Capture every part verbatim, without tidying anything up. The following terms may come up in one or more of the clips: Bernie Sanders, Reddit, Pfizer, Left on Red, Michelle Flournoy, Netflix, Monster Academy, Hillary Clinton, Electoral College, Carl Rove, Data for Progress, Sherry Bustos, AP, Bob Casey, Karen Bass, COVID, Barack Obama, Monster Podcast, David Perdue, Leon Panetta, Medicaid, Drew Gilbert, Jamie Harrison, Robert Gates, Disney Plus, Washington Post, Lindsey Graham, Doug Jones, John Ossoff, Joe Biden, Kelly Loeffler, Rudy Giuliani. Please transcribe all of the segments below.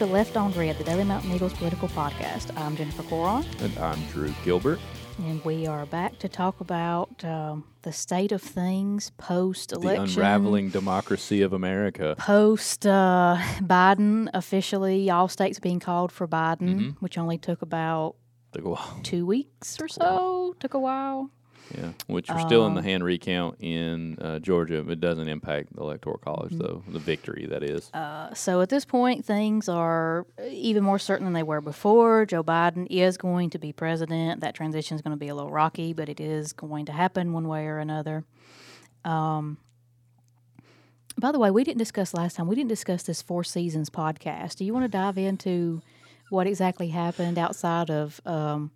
to Left on Red, the Daily Mountain Eagle's political podcast. I'm Jennifer Coron. And I'm Drew Gilbert. And we are back to talk about um, the state of things post-election. The unraveling democracy of America. Post-Biden, uh, officially, all states being called for Biden, mm-hmm. which only took about took a while. two weeks or so. Took a while. Yeah, which we're still um, in the hand recount in uh, Georgia. It doesn't impact the Electoral College, mm-hmm. though, the victory, that is. Uh, so at this point, things are even more certain than they were before. Joe Biden is going to be president. That transition is going to be a little rocky, but it is going to happen one way or another. Um, by the way, we didn't discuss last time. We didn't discuss this Four Seasons podcast. Do you want to dive into what exactly happened outside of... Um,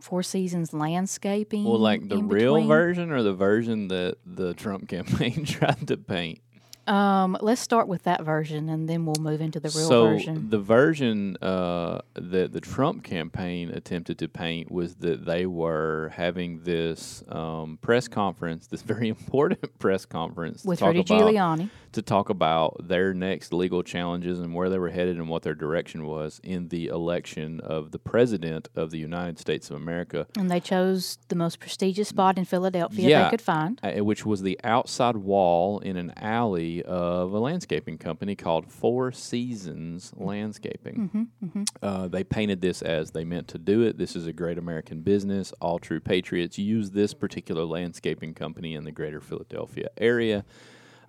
Four Seasons Landscaping. Well, like the real version or the version that the Trump campaign tried to paint? Um, let's start with that version, and then we'll move into the real so version. So the version uh, that the Trump campaign attempted to paint was that they were having this um, press conference, this very important press conference. With Rudy Giuliani. To talk about their next legal challenges and where they were headed and what their direction was in the election of the President of the United States of America. And they chose the most prestigious spot in Philadelphia yeah, they could find. Which was the outside wall in an alley of a landscaping company called Four Seasons Landscaping. Mm-hmm, mm-hmm. Uh, they painted this as they meant to do it. This is a great American business. All true patriots use this particular landscaping company in the greater Philadelphia area,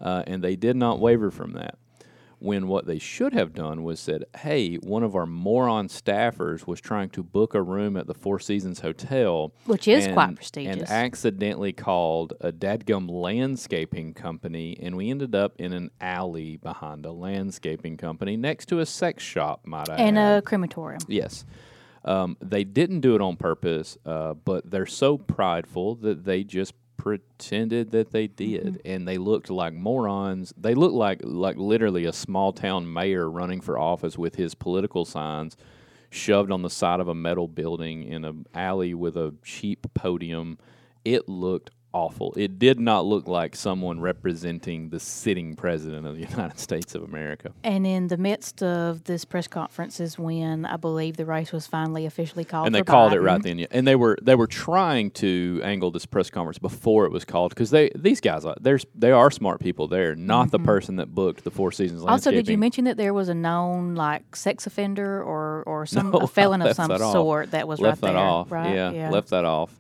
uh, and they did not waver from that. When what they should have done was said, hey, one of our moron staffers was trying to book a room at the Four Seasons Hotel. Which is and, quite prestigious. And accidentally called a dadgum landscaping company, and we ended up in an alley behind a landscaping company next to a sex shop, might I add. And a crematorium. Yes. Um, they didn't do it on purpose, uh, but they're so prideful that they just pretended that they did, mm-hmm. and they looked like morons. They looked like like literally a small-town mayor running for office with his political signs shoved on the side of a metal building in an alley with a cheap podium. It looked awful. It did not look like someone representing the sitting president of the United States of America. And in the midst of this press conference is when I believe the race was finally officially called. And they for called Biden. It right then. Yeah. And they were they were trying to angle this press conference before it was called because they these guys there's they are smart people. They're not mm-hmm. the person that booked the Four Seasons Landscaping. Also, did you mention that there was a known like sex offender or or some no, a felon of some that sort off. that was left right that there? Off. Right? Yeah, yeah, left that off.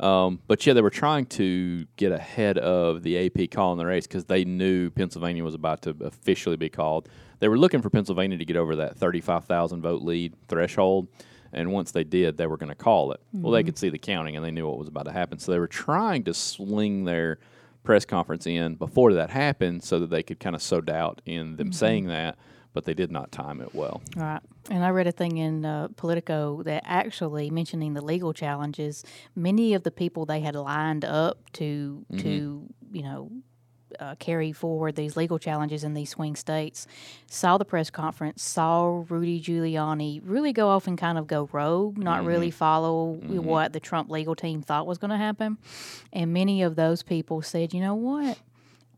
Um, but, yeah, they were trying to get ahead of the A P calling the race because they knew Pennsylvania was about to officially be called. They were looking for Pennsylvania to get over that thirty-five thousand vote lead threshold, and once they did, they were going to call it. Mm-hmm. Well, they could see the counting, and they knew what was about to happen. So they were trying to sling their press conference in before that happened so that they could kind of sow doubt in them mm-hmm. saying that, but they did not time it well. Right. And I read a thing in uh, Politico that actually mentioning the legal challenges, many of the people they had lined up to, mm-hmm. to you know, uh, carry forward these legal challenges in these swing states saw the press conference, saw Rudy Giuliani really go off and kind of go rogue, not mm-hmm. really follow mm-hmm. what the Trump legal team thought was going to happen. And many of those people said, you know what,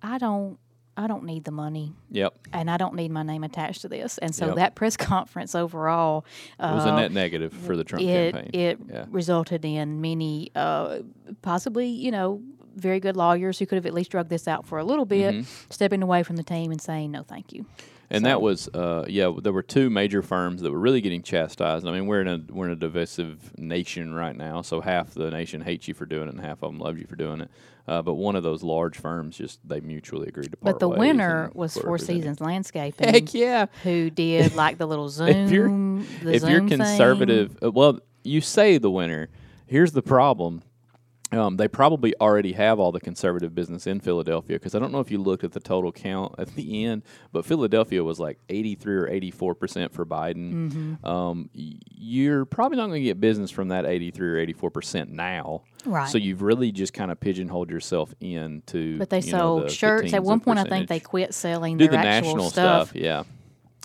I don't. I don't need the money. Yep. And I don't need my name attached to this. And so yep. that press conference overall... Uh, it was a net negative for the Trump it, campaign. It yeah. resulted in many uh, possibly, you know, very good lawyers who could have at least drug this out for a little bit, mm-hmm. stepping away from the team and saying, no, thank you. And so. that was, uh, yeah, there were two major firms that were really getting chastised. I mean, we're in a we're in a divisive nation right now, so half the nation hates you for doing it and half of them loves you for doing it. Uh, but one of those large firms, just they mutually agreed to part ways. But the winner was Four Seasons Landscaping. Heck yeah. Who did like the little Zoom, if you're, the if Zoom you're conservative, thing. Well, you say the winner. Here's the problem. Um, they probably already have all the conservative business in Philadelphia because I don't know if you looked at the total count at the end, but Philadelphia was like eighty-three or eighty-four percent for Biden. Mm-hmm. Um, you're probably not going to get business from that eighty-three or eighty-four percent now. Right. So you've really just kind of pigeonholed yourself into. But they you sold know, the, shirts. The at one point, percentage. I think they quit selling Do their the actual national stuff. stuff. Yeah.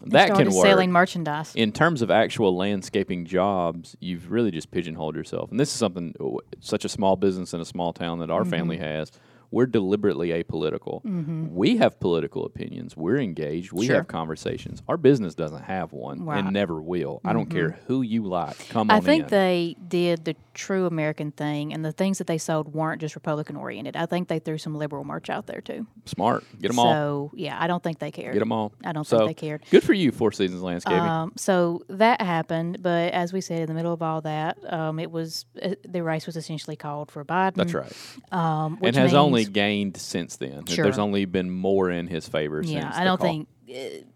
That can work. Selling merchandise. In terms of actual landscaping jobs, you've really just pigeonholed yourself. And this is something, such a small business in a small town that our mm-hmm. family has. we're deliberately apolitical. Mm-hmm. We have political opinions. We're engaged. We sure. have conversations. Our business doesn't have one right. and never will. Mm-hmm. I don't care who you like. Come I on in. I think they did the true American thing, and the things that they sold weren't just Republican-oriented. I think they threw some liberal merch out there, too. Smart. Get them so, all. So, yeah, I don't think they cared. Get them all. I don't so, think they cared. Good for you, Four Seasons Landscaping. Um, so that happened, but as we said, in the middle of all that, um, it was uh, the race was essentially called for Biden. That's right. Um, which and has means, only gained since then. Sure. There's only been more in his favor yeah, since I don't call. think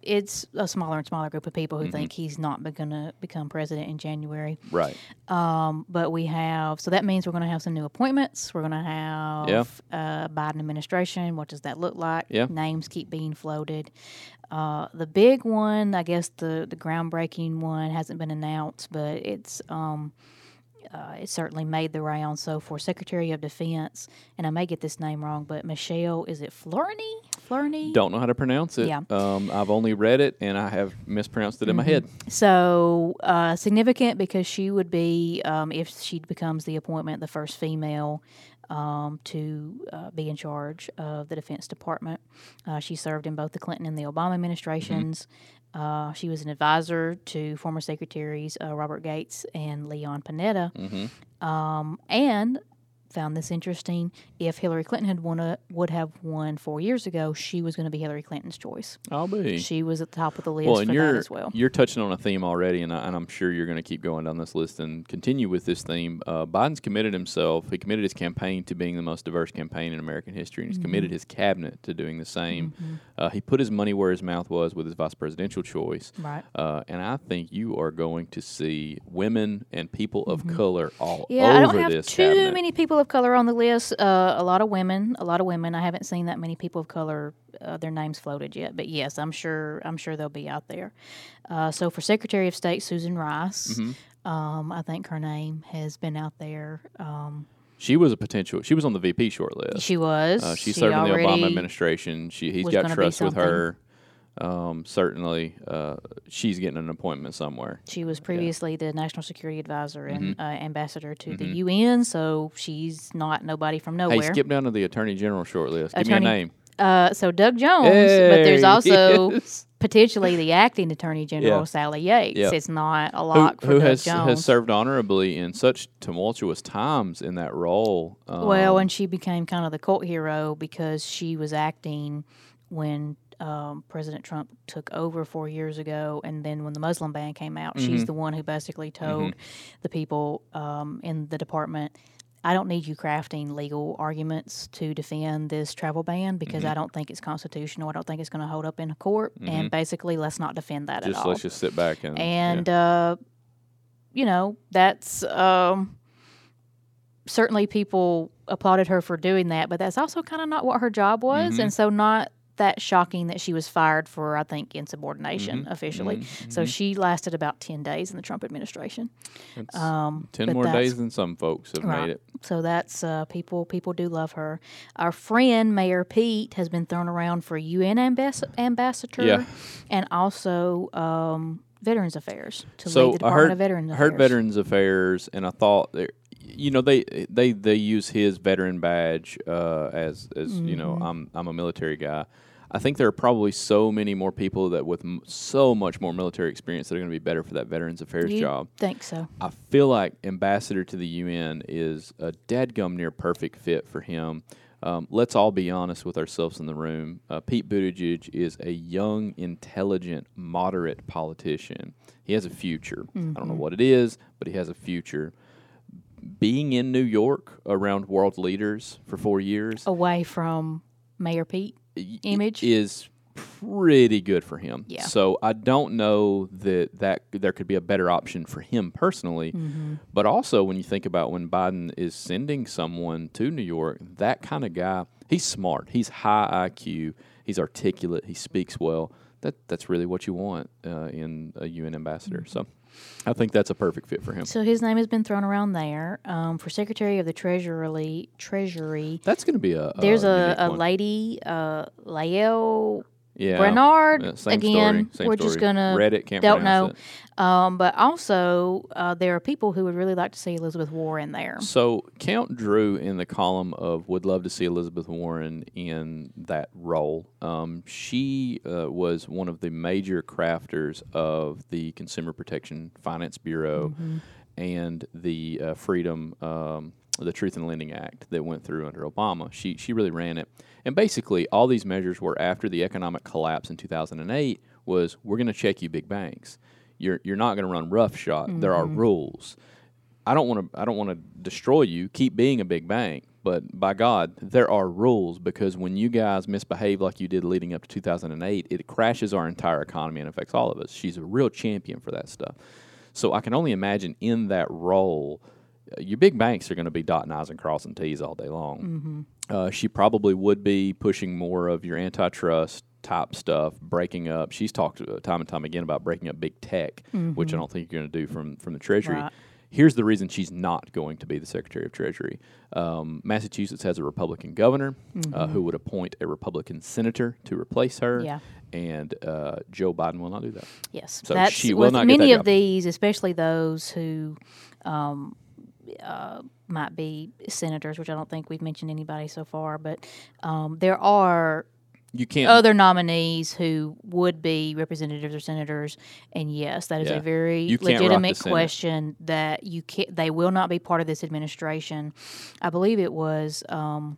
it's a smaller and smaller group of people who mm-hmm. think he's not going to become president in January. Right. Um, but we have, so that means we're going to have some new appointments. We're going to have yeah. uh, Biden administration. What does that look like? Yeah. Names keep being floated. Uh, the big one, I guess the, the groundbreaking one hasn't been announced, but it's... Um, Uh, it certainly made the rounds. So for Secretary of Defense, and I may get this name wrong, but Michelle, is it Flournoy? Flournoy? Don't know how to pronounce it. Yeah. Um, I've only read it, and I have mispronounced it in mm-hmm. my head. So uh, significant because she would be, um, if she becomes the appointment, the first female Um, to uh, be in charge of the Defense Department. Uh, she served in both the Clinton and the Obama administrations. Mm-hmm. Uh, she was an advisor to former secretaries uh, Robert Gates and Leon Panetta. Mm-hmm. Um, and found this interesting. If Hillary Clinton had won a, would have won four years ago, she was going to be Hillary Clinton's choice. I'll be. She was at the top of the list well, and for you're, that as well. You're touching on a theme already, and, I, and I'm sure you're going to keep going down this list and continue with this theme. Uh, Biden's committed himself. He committed his campaign to being the most diverse campaign in American history, and he's mm-hmm. committed his cabinet to doing the same. Mm-hmm. Uh, he put his money where his mouth was with his vice presidential choice. Right. Uh, and I think you are going to see women and people of mm-hmm. color all yeah, over this cabinet. Yeah, I don't have too cabinet. many people of color on the list, uh, a lot of women, a lot of women. I haven't seen that many people of color, uh, their names floated yet, but yes, I'm sure I'm sure they'll be out there. Uh, so for Secretary of State, Susan Rice, mm-hmm. um, I think her name has been out there. Um, she was a potential, she was on the V P short list. She was. Uh, she, she served in the Obama administration. She He's got trust with her. Um, certainly, uh, she's getting an appointment somewhere. She was previously yeah. the National Security Advisor and mm-hmm. uh, Ambassador to mm-hmm. the U N, so she's not nobody from nowhere. Hey, skip down to the Attorney General short list. Attorney, Give me a name. Uh, so Doug Jones, hey, but there's also yes. potentially the Acting Attorney General, yeah. Sally Yates. Yeah. It's not a lock who, for who Doug has, Jones. Who has served honorably in such tumultuous times in that role. Um, well, and she became kind of the cult hero because she was acting when... Um, President Trump took over four years ago, and then when the Muslim ban came out, mm-hmm. she's the one who basically told mm-hmm. the people um, in the department, I don't need you crafting legal arguments to defend this travel ban because mm-hmm. I don't think it's constitutional. I don't think it's going to hold up in a court, mm-hmm. and basically let's not defend that just at all. Let's just sit back. And, and yeah. uh, you know, that's... Um, certainly people applauded her for doing that, but that's also kind of not what her job was, mm-hmm. and so not... That's shocking that she was fired for, I think, insubordination mm-hmm. officially. Mm-hmm. So she lasted about ten days in the Trump administration. Um, ten more days than some folks have right. made it. So that's uh, people people do love her. Our friend, Mayor Pete, has been thrown around for U N ambas- ambassador yeah. and also um, Veterans Affairs to so lead the Department I heard, of Veterans Affairs. I heard Veterans Affairs, and I thought that You know they, they, they use his veteran badge uh, as as mm-hmm. you know I'm I'm a military guy. I think there are probably so many more people that with m- so much more military experience that are going to be better for that Veterans Affairs you job. Think so? I feel like ambassador to the U N is a dadgum near perfect fit for him. Um, let's all be honest with ourselves in the room. Uh, Pete Buttigieg is a young, intelligent, moderate politician. He has a future. Mm-hmm. I don't know what it is, but he has a future. Being in New York around world leaders for four years. Away from Mayor Pete image. Is pretty good for him. Yeah. So I don't know that, that there could be a better option for him personally. Mm-hmm. But also when you think about when Biden is sending someone to New York, that kind of guy, he's smart. He's high I Q. He's articulate. He speaks well. That That's really what you want uh, in a U N ambassador. Mm-hmm. So. I think that's a perfect fit for him. So his name has been thrown around there um, for Secretary of the Treasury. Treasury. That's going to be a, a there's a, a lady, uh, Lael Yeah. Bernard, yeah, same again, story. Same we're story. Just going to... Reddit, can't don't know. It. Um, but also, uh, there are people who would really like to see Elizabeth Warren there. So, count Drew in the column of would love to see Elizabeth Warren in that role. Um, she uh, was one of the major crafters of the Consumer Protection Finance Bureau mm-hmm. and the uh, Freedom... Um, the Truth in Lending Act that went through under Obama. She she really ran it. And basically, all these measures were after the economic collapse in two thousand eight was, we're going to check you big banks. You're you're not going to run roughshod. Mm-hmm. There are rules. I don't want to I don't want to destroy you. Keep being a big bank. But by God, there are rules, because when you guys misbehave like you did leading up to two thousand eight, it crashes our entire economy and affects all of us. She's a real champion for that stuff. So I can only imagine in that role... Your big banks are going to be dotting I's and crossing T's all day long. Mm-hmm. Uh, she probably would be pushing more of your antitrust type stuff, breaking up. She's talked time and time again about breaking up big tech, mm-hmm. which I don't think you're going to do from, from the Treasury. Right. Here's the reason she's not going to be the Secretary of Treasury. Um, Massachusetts has a Republican governor mm-hmm. uh, who would appoint a Republican senator to replace her. Yeah. And uh, Joe Biden will not do that. Yes. So That's, she will with not many get that of job. These, especially those who... Um, Uh, might be senators, which I don't think we've mentioned anybody so far, but um, there are you can't other nominees who would be representatives or senators, and yes, that is yeah. a very legitimate question Senate. That you can't, they will not be part of this administration. I believe it was, um,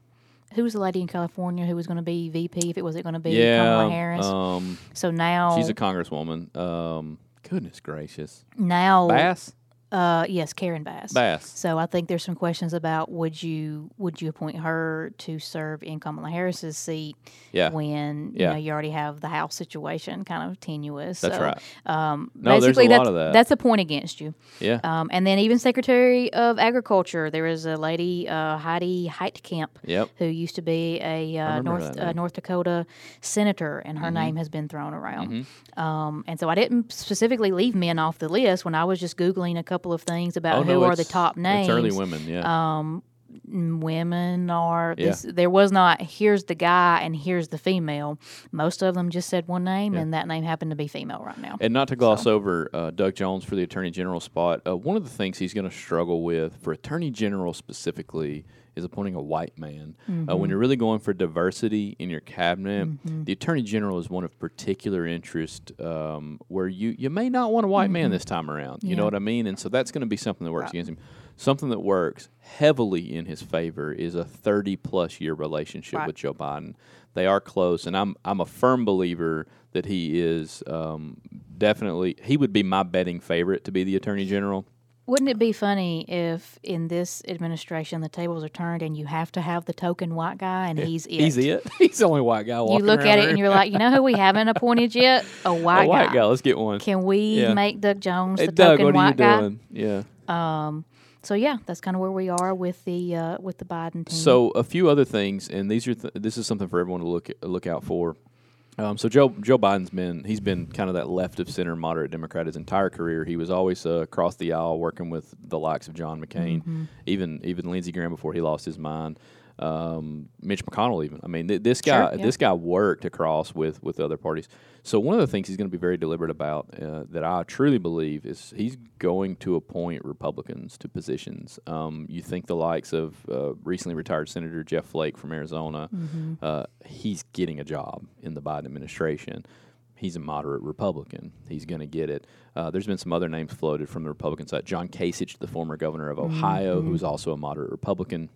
who was the lady in California who was going to be V P if it wasn't going to be yeah, Kamala Harris? Um, so now... She's a congresswoman. Um, goodness gracious. Now... Bass? Uh, yes, Karen Bass. Bass. So I think there's some questions about would you would you appoint her to serve in Kamala Harris's seat yeah. when yeah. you know you already have the House situation kind of tenuous. That's so, right. Um, no, there's a lot of that. That's a point against you. Yeah. Um, and then even Secretary of Agriculture, there is a lady uh, Heidi Heitkamp yep. who used to be a uh, North uh, North Dakota senator, and her mm-hmm. name has been thrown around. Mm-hmm. Um, and so I didn't specifically leave men off the list when I was just Googling a couple. of things about oh, who no, are the top names. It's early women, yeah. Um, women are... This, yeah. There was not, here's the guy and here's the female. Most of them just said one name, yeah. and that name happened to be female right now. And not to gloss so. over uh, Doug Jones for the Attorney General spot, uh, one of the things he's going to struggle with for Attorney General specifically is appointing a white man. Mm-hmm. Uh, when you're really going for diversity in your cabinet, mm-hmm. the Attorney General is one of particular interest um, where you, you may not want a white mm-hmm. man this time around. Yeah. You know what I mean? And so that's going to be something that works right. against him. Something that works heavily in his favor is a thirty-plus year relationship right. with Joe Biden. They are close, and I'm I'm a firm believer that he is um, definitely, he would be my betting favorite to be the Attorney General. Wouldn't it be funny if in this administration the tables are turned and you have to have the token white guy and yeah. he's it? He's it. He's the only white guy walking around. You look at it there. And you're like, you know who we haven't appointed yet? A white guy. A white guy. guy. Let's get one. Can we yeah. make Doug Jones the hey, Doug, token white guy? Doug, what are you doing? Yeah. Um, so, yeah, that's kind of where we are with the uh, with the Biden team. So, a few other things, and these are th- this is something for everyone to look at, look out for. Um, so Joe Joe Biden's been he's been kind of that left of center moderate Democrat his entire career. He was always uh, across the aisle working with the likes of John McCain, mm-hmm. even even Lindsey Graham before he lost his mind, um, Mitch McConnell even. I mean th- this guy sure, yeah. this guy worked across with, with other parties. So one of the things he's going to be very deliberate about uh, that I truly believe is he's going to appoint Republicans to positions. Um, you think the likes of uh, recently retired Senator Jeff Flake from Arizona, mm-hmm. uh, he's getting a job in the Biden administration. He's a moderate Republican. He's going to get it. Uh, there's been some other names floated from the Republican side. John Kasich, the former governor of Ohio, mm-hmm. who's also a moderate Republican.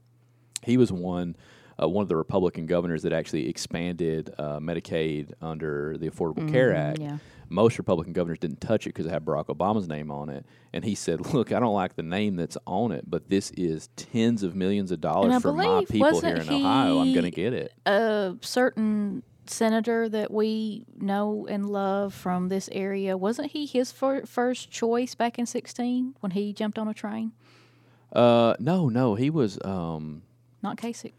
He was one... Uh, one of the Republican governors that actually expanded uh, Medicaid under the Affordable mm-hmm, Care Act. Yeah. Most Republican governors didn't touch it because it had Barack Obama's name on it. And he said, look, I don't like the name that's on it, but this is tens of millions of dollars for my people here in Ohio. I'm going to get it. A certain senator that we know and love from this area, wasn't he his fir- first choice back in sixteen when he jumped on a train? Uh, no, no. He was... Um, Not Kasich.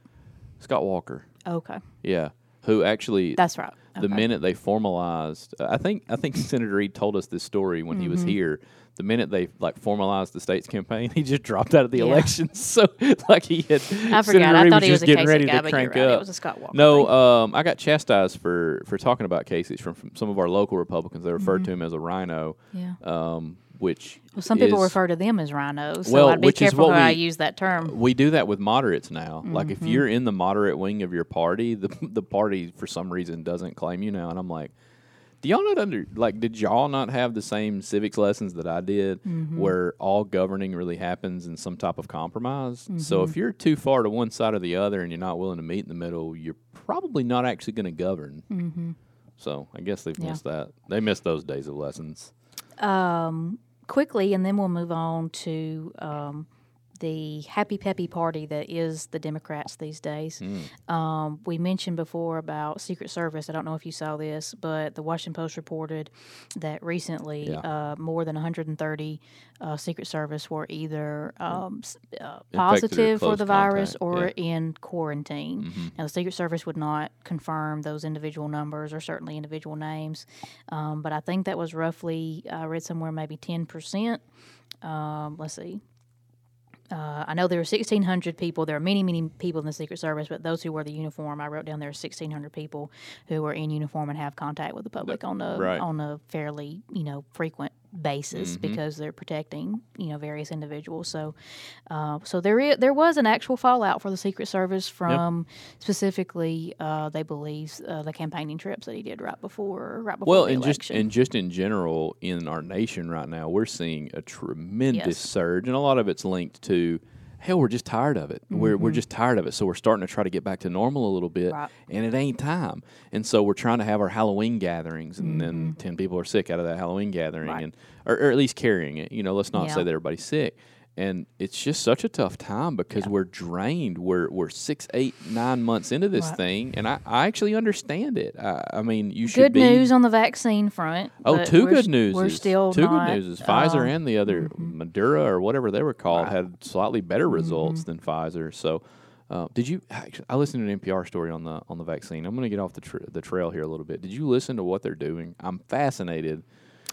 Scott Walker. Okay. Yeah. who actually that's right. Okay. The minute they formalized, uh, I think I think Senator Reid told us this story when mm-hmm. he was here. The minute they like formalized the state's campaign, he just dropped out of the yeah. election. So like he had, I forgot. I thought he was a Casey guy, but you're right. It was a Scott Walker. No, um, I got chastised for, for talking about Casey from, from some of our local Republicans. They referred mm-hmm. to him as a rhino. Yeah. Um, which well, some is, people refer to them as rhinos. So well, I'd be careful how we, I use that term. We do that with moderates now. Mm-hmm. Like if you're in the moderate wing of your party, the the party for some reason doesn't claim you now, and I'm like. Do y'all not under like? Did y'all not have the same civics lessons that I did, mm-hmm. where all governing really happens in some type of compromise? Mm-hmm. So if you're too far to one side or the other, and you're not willing to meet in the middle, you're probably not actually going to govern. Mm-hmm. So I guess they've yeah. missed that. They missed those days of lessons. Um, quickly, and then we'll move on to um, the happy peppy party that is the Democrats these days. Mm. Um, we mentioned before about Secret Service. I don't know if you saw this, but the Washington Post reported that recently yeah. uh, more than one hundred thirty uh, Secret Service were either um, uh, positive for the virus contact. or yeah. in quarantine. Mm-hmm. Now, the Secret Service would not confirm those individual numbers or certainly individual names, um, but I think that was roughly, I read somewhere, maybe ten percent. Um, let's see. Uh, I know there were sixteen hundred people. There are many, many people in the Secret Service, but those who wear the uniform, I wrote down there are sixteen hundred people who are in uniform and have contact with the public on a right. on a fairly, you know, frequent basis mm-hmm. because they're protecting, you know, various individuals. So, uh, so there is, there was an actual fallout for the Secret Service from yep. specifically uh, they believe uh, the campaigning trips that he did right before right before well, the and election. Just, and just in general in our nation right now, we're seeing a tremendous yes. surge, and a lot of it's linked to. Hell, we're just tired of it. Mm-hmm. We're we're just tired of it. So we're starting to try to get back to normal a little bit, right. and it ain't time. And so we're trying to have our Halloween gatherings, and mm-hmm. then ten people are sick out of that Halloween gathering, right. and or, or at least carrying it. You know, let's not yeah. say that everybody's sick. And it's just such a tough time because yeah. we're drained. We're we're six, eight, nine months into this right. thing, and I, I actually understand it. I, I mean, you should good be... Good news on the vaccine front. Oh, two good news. We're still Two not, good news is uh, Pfizer and the other, mm-hmm. Moderna or whatever they were called, right. had slightly better results mm-hmm. than Pfizer. So uh, did you... I listened to an N P R story on the on the vaccine. I'm going to get off the tra- the trail here a little bit. Did you listen to what they're doing? I'm fascinated.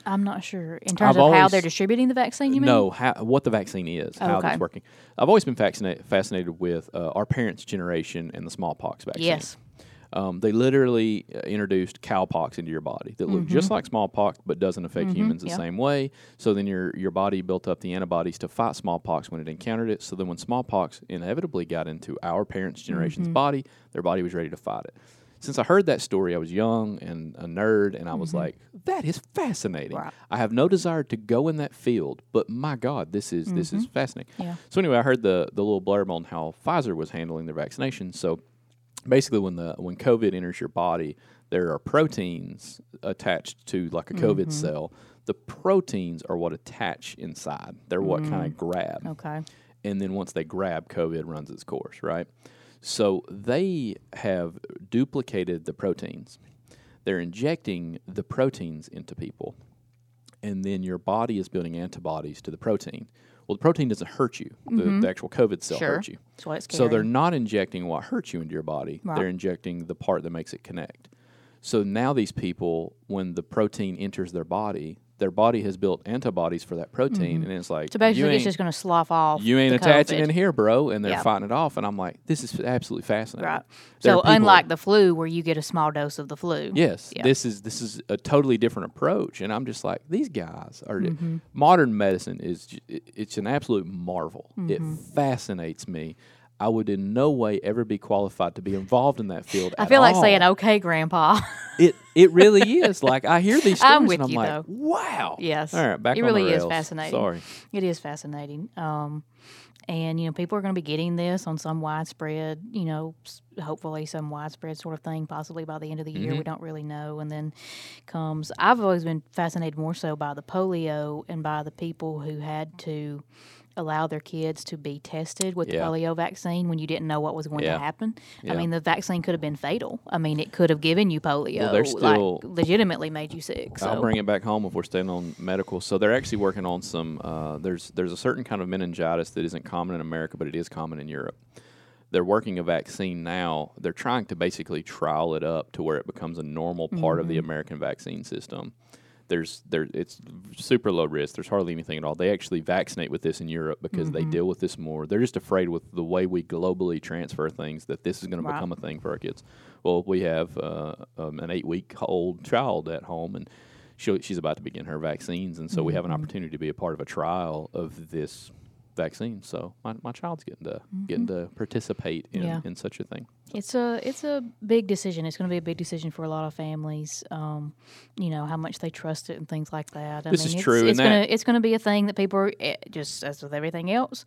I'm not sure. In terms I've of how they're distributing the vaccine, you mean? No, how, what the vaccine is, oh, how okay. it's working. I've always been fascinated, fascinated with uh, our parents' generation and the smallpox vaccine. Yes. Um, they literally uh, introduced cowpox into your body that mm-hmm. looked just like smallpox but doesn't affect mm-hmm. humans the yep. same way. So then your your body built up the antibodies to fight smallpox when it encountered it. So then when smallpox inevitably got into our parents' generation's mm-hmm. body, their body was ready to fight it. Since I heard that story, I was young and a nerd, and I was mm-hmm. like, that is fascinating. Wow. I have no desire to go in that field, but my God, this is mm-hmm. this is fascinating. Yeah. So anyway, I heard the, the little blurb on how Pfizer was handling their vaccination. So basically, when the when COVID enters your body, there are proteins attached to like a COVID mm-hmm. cell. The proteins are what attach inside. They're what mm. kind of grab. Okay. And then once they grab, COVID runs its course, right? So they have duplicated the proteins. They're injecting the proteins into people. And then your body is building antibodies to the protein. Well, the protein doesn't hurt you. Mm-hmm. The, the actual COVID cell sure. hurts you. That's why it's scary. So they're not injecting what hurts you into your body. Right. They're injecting the part that makes it connect. So now these people, when the protein enters their body, their body has built antibodies for that protein, mm-hmm. and it's like... So basically, it's just going to slough off You ain't attaching in here, bro, and they're yep. fighting it off, and I'm like, this is absolutely fascinating. Right. There so unlike the flu, where you get a small dose of the flu. Yes. Yep. This is this is a totally different approach, and I'm just like, these guys are... Mm-hmm. Modern medicine is... It's an absolute marvel. Mm-hmm. It fascinates me. I would in no way ever be qualified to be involved in that field. I at feel like all. saying, "Okay, Grandpa." it it really is. Like I hear these stories, I'm with and I'm you, like, though. "Wow!" Yes. All right, back it on really the rails. Is fascinating. Sorry, it is fascinating. Um, and you know, people are going to be getting this on some widespread, you know, hopefully some widespread sort of thing, possibly by the end of the year. Mm-hmm. We don't really know. And then comes. I've always been fascinated more so by the polio and by the people who had to. Allow their kids to be tested with yeah. the polio vaccine when you didn't know what was going yeah. to happen. Yeah. I mean, the vaccine could have been fatal. I mean, it could have given you polio. Well, they're still, like, legitimately made you sick. So. I'll bring it back home if we're staying on medical. So they're actually working on some, uh, there's, there's a certain kind of meningitis that isn't common in America, but it is common in Europe. They're working a vaccine now. They're trying to basically trial it up to where it becomes a normal part mm-hmm. of the American vaccine system. There's there it's super low risk. There's hardly anything at all. They actually vaccinate with this in Europe because mm-hmm. they deal with this more. They're just afraid with the way we globally transfer things that this is going to wow. become a thing for our kids. Well, we have uh, um, an eight-week-old child at home, and she she's about to begin her vaccines, and so mm-hmm. we have an opportunity to be a part of a trial of this vaccine. So my my child's getting to mm-hmm. getting to participate in, yeah. in such a thing. So. It's a it's a big decision. It's going to be a big decision for a lot of families. Um, you know how much they trust it and things like that. I this mean, is it's, true. It's going to it's going to be a thing that people are, just as with everything else,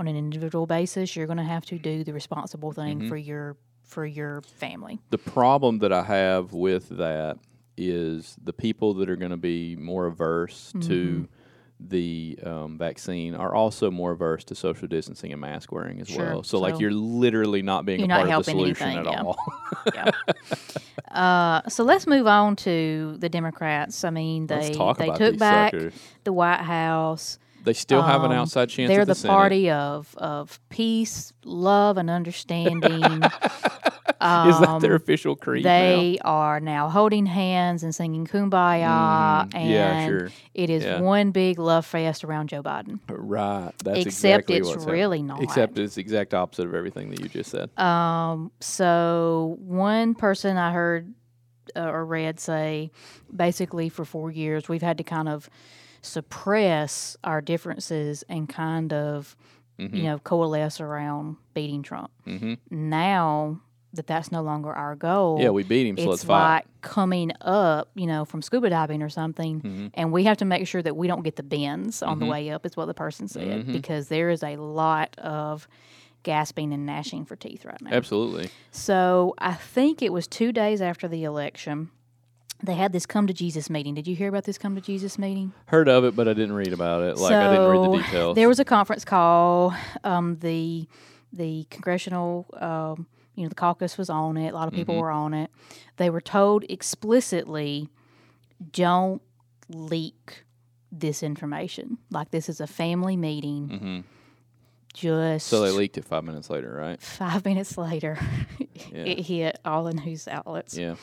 on an individual basis, you're going to have to do the responsible thing mm-hmm. for your for your family. The problem that I have with that is the people that are going to be more averse mm-hmm. to the um, vaccine are also more averse to social distancing and mask wearing as sure. well. So, so, like, you're literally not being a part of the solution anything, at yeah. all. yeah. Uh, so let's move on to the Democrats. I mean, they they took back suckers. the White House. They still um, have an outside chance. They're the, the party of of peace, love, and understanding. Um, Is that their official creed? They now? are now holding hands and singing "Kumbaya," mm, and yeah, sure. it is yeah. one big love fest around Joe Biden. Right. That's Except exactly it's what's really happened. not. Except it's the exact opposite of everything that you just said. Um. So one person I heard uh, or read say, basically, for four years we've had to kind of suppress our differences and kind of, mm-hmm. you know, coalesce around beating Trump. Mm-hmm. Now that that's no longer our goal. Yeah, we beat him, so it's let's fight. It's like coming up, you know, from scuba diving or something, mm-hmm. and we have to make sure that we don't get the bends on mm-hmm. the way up, is what the person said, mm-hmm. because there is a lot of gasping and gnashing for teeth right now. Absolutely. So I think it was two days after the election, they had this Come to Jesus meeting. Did you hear about this Come to Jesus meeting? Heard of it, but I didn't read about it. Like, so, I didn't read the details. There was a conference call. Um, the, the congressional... Um, You know, the caucus was on it. A lot of people mm-hmm. were on it. They were told explicitly, don't leak this information. Like, this is a family meeting. Mm-hmm. Just So they leaked it five minutes later, right? Five minutes later, yeah. it hit all the news outlets. Yeah.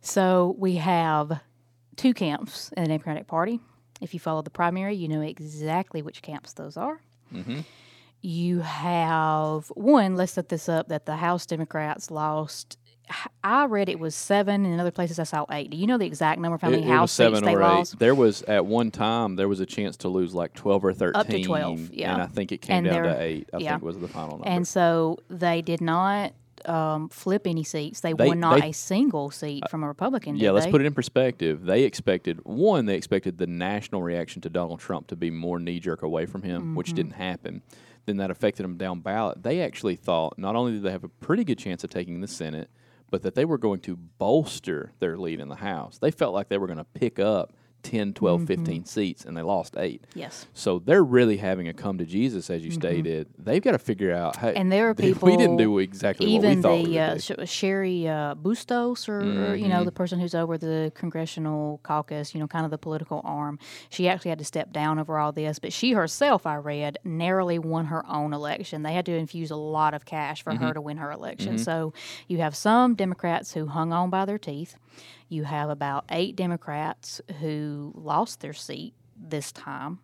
So we have two camps in the Democratic Party. If you follow the primary, you know exactly which camps those are. Mm-hmm. You have one, let's set this up, that the House Democrats lost. I read it was seven, and in other places I saw eight. Do you know the exact number of how many it, House it seats they eight. lost? There was, at one time, there was a chance to lose like twelve or thirteen. Up to twelve, yeah. And I think it came and down to eight, I yeah. think was the final number. And so they did not um, flip any seats. They, they won not they, a single seat from a Republican, Yeah, let's they? put it in perspective. They expected, one, they expected the national reaction to Donald Trump to be more knee-jerk away from him, mm-hmm. which didn't happen. Then that affected them down ballot. They actually thought not only did they have a pretty good chance of taking the Senate, but that they were going to bolster their lead in the House. They felt like they were going to pick up ten, twelve, mm-hmm. fifteen seats, and they lost eight. Yes. So they're really having a come to Jesus, as you mm-hmm. stated. They've got to figure out, hey, and there are people, we didn't do exactly what we thought the, we uh, Even the Sherry uh, Bustos, or, mm-hmm. you know, the person who's over the Congressional Caucus, you know, kind of the political arm, she actually had to step down over all this. But she herself, I read, narrowly won her own election. They had to infuse a lot of cash for mm-hmm. her to win her election. Mm-hmm. So you have some Democrats who hung on by their teeth. You have about eight Democrats who lost their seat this time.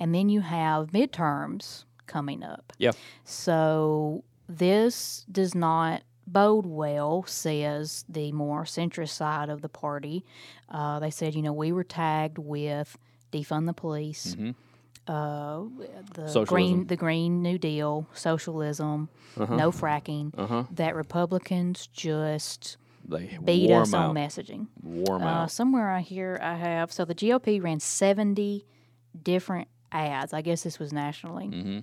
And then you have midterms coming up. Yeah. So this does not bode well, says the more centrist side of the party. Uh, they said, you know, we were tagged with defund the police, mm-hmm. uh, the socialism. green, the Green New Deal, socialism, uh-huh. no fracking, uh-huh. that Republicans just... They beat us out. on messaging. Warm uh, out. Somewhere I hear I have. So the G O P ran seventy different ads. I guess this was nationally. Mm-hmm.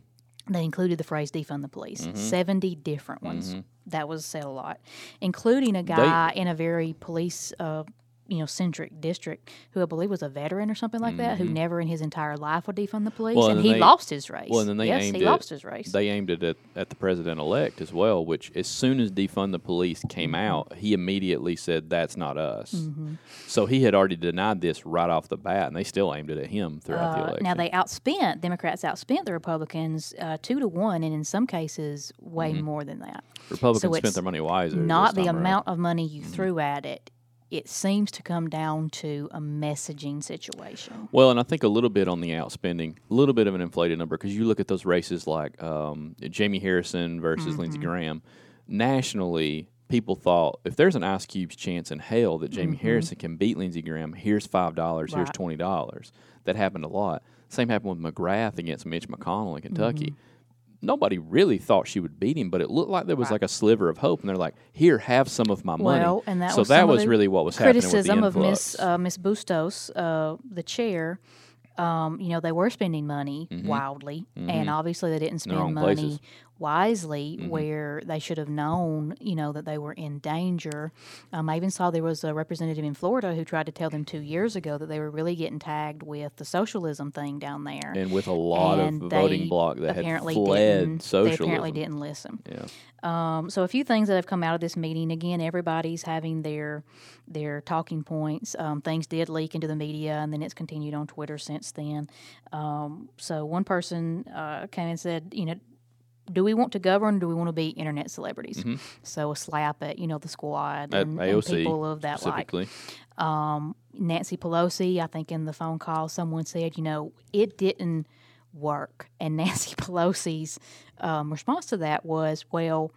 They included the phrase defund the police. Mm-hmm. seventy different ones. Mm-hmm. That was said a lot. Including a guy they, in a very police uh, you know, centric district, who I believe was a veteran or something like mm-hmm. that, who never in his entire life would defund the police, well, and, and he they, lost his race. Well, and then they yes, aimed he it, lost his race. They aimed it at, at the president-elect as well, which as soon as defund the police came out, he immediately said, that's not us. Mm-hmm. So he had already denied this right off the bat, and they still aimed it at him throughout uh, the election. Now, they outspent, Democrats outspent the Republicans uh, two to one, and in some cases, way mm-hmm. more than that. Republicans so spent their money wiser. Not the amount around. of money you mm-hmm. threw at it. It seems to come down to a messaging situation. Well, and I think a little bit on the outspending, a little bit of an inflated number, because you look at those races like um, Jamie Harrison versus mm-hmm. Lindsey Graham. Nationally, people thought, if there's an Ice Cube's chance in hell that Jamie mm-hmm. Harrison can beat Lindsey Graham, here's five dollars, right. here's twenty dollars. That happened a lot. Same happened with McGrath against Mitch McConnell in Kentucky. Mm-hmm. Nobody really thought she would beat him, but it looked like there was right. like a sliver of hope, and they're like, "Here, have some of my money." Well, and that so was that was really what was happening. Criticism of Miss uh, Miss Bustos, uh, the chair. Um, you know, they were spending money mm-hmm. wildly, mm-hmm. and obviously they didn't spend money places. wisely mm-hmm. where they should have known, you know, that they were in danger. Um, I even saw there was a representative in Florida who tried to tell them two years ago that they were really getting tagged with the socialism thing down there. And with a lot and of voting bloc that had fled socialism. They apparently didn't listen. Yeah. Um, so a few things that have come out of this meeting. Again, everybody's having their their talking points. Um, things did leak into the media, and then it's continued on Twitter since then. Um, so one person uh, came and said, you know, do we want to govern? Do we want to be internet celebrities? Mm-hmm. So a slap at, you know, the squad and, and people of that like. Um, Nancy Pelosi, I think in the phone call, someone said, you know, it didn't work. And Nancy Pelosi's um, response to that was, well,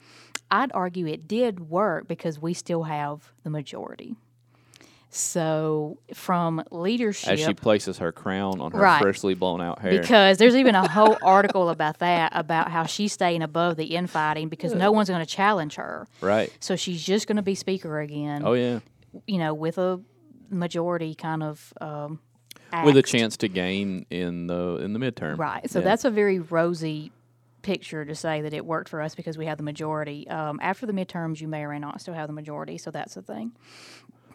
I'd argue it did work because we still have the majority. So from leadership... As she places her crown on her right, freshly blown out hair. Because there's even a whole article about that, about how she's staying above the infighting because no one's going to challenge her. Right. So she's just going to be speaker again. Oh, yeah. You know, with a majority kind of... Um, act. With a chance to gain in the in the midterm. Right. So yeah. that's a very rosy... picture to say that it worked for us because we had the majority. Um, after the midterms, you may or may not still have the majority, so that's the thing.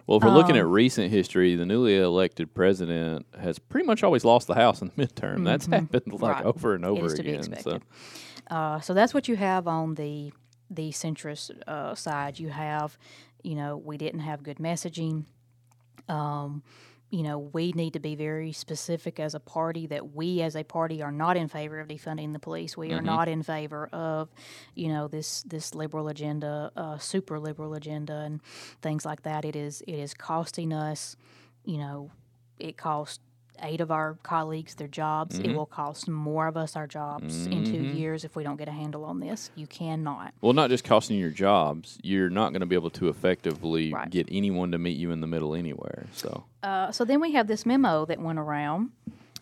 Well, if we're um, looking at recent history, the newly elected president has pretty much always lost the House in the midterm. Mm-hmm. That's happened like right. over and over again. So. Uh, so that's what you have on the the centrist uh, side. You have, you know, we didn't have good messaging. Um, You know, we need to be very specific as a party that we as a party are not in favor of defunding the police. We mm-hmm. are not in favor of, you know, this this liberal agenda, uh, super liberal agenda and things like that. It is it is costing us, you know, it costs eight of our colleagues their jobs. Mm-hmm. It will cost more of us our jobs mm-hmm. in two years if we don't get a handle on this. You cannot. Well, not just costing your jobs. You're not going to be able to effectively right. get anyone to meet you in the middle anywhere. So uh, so then we have this memo that went around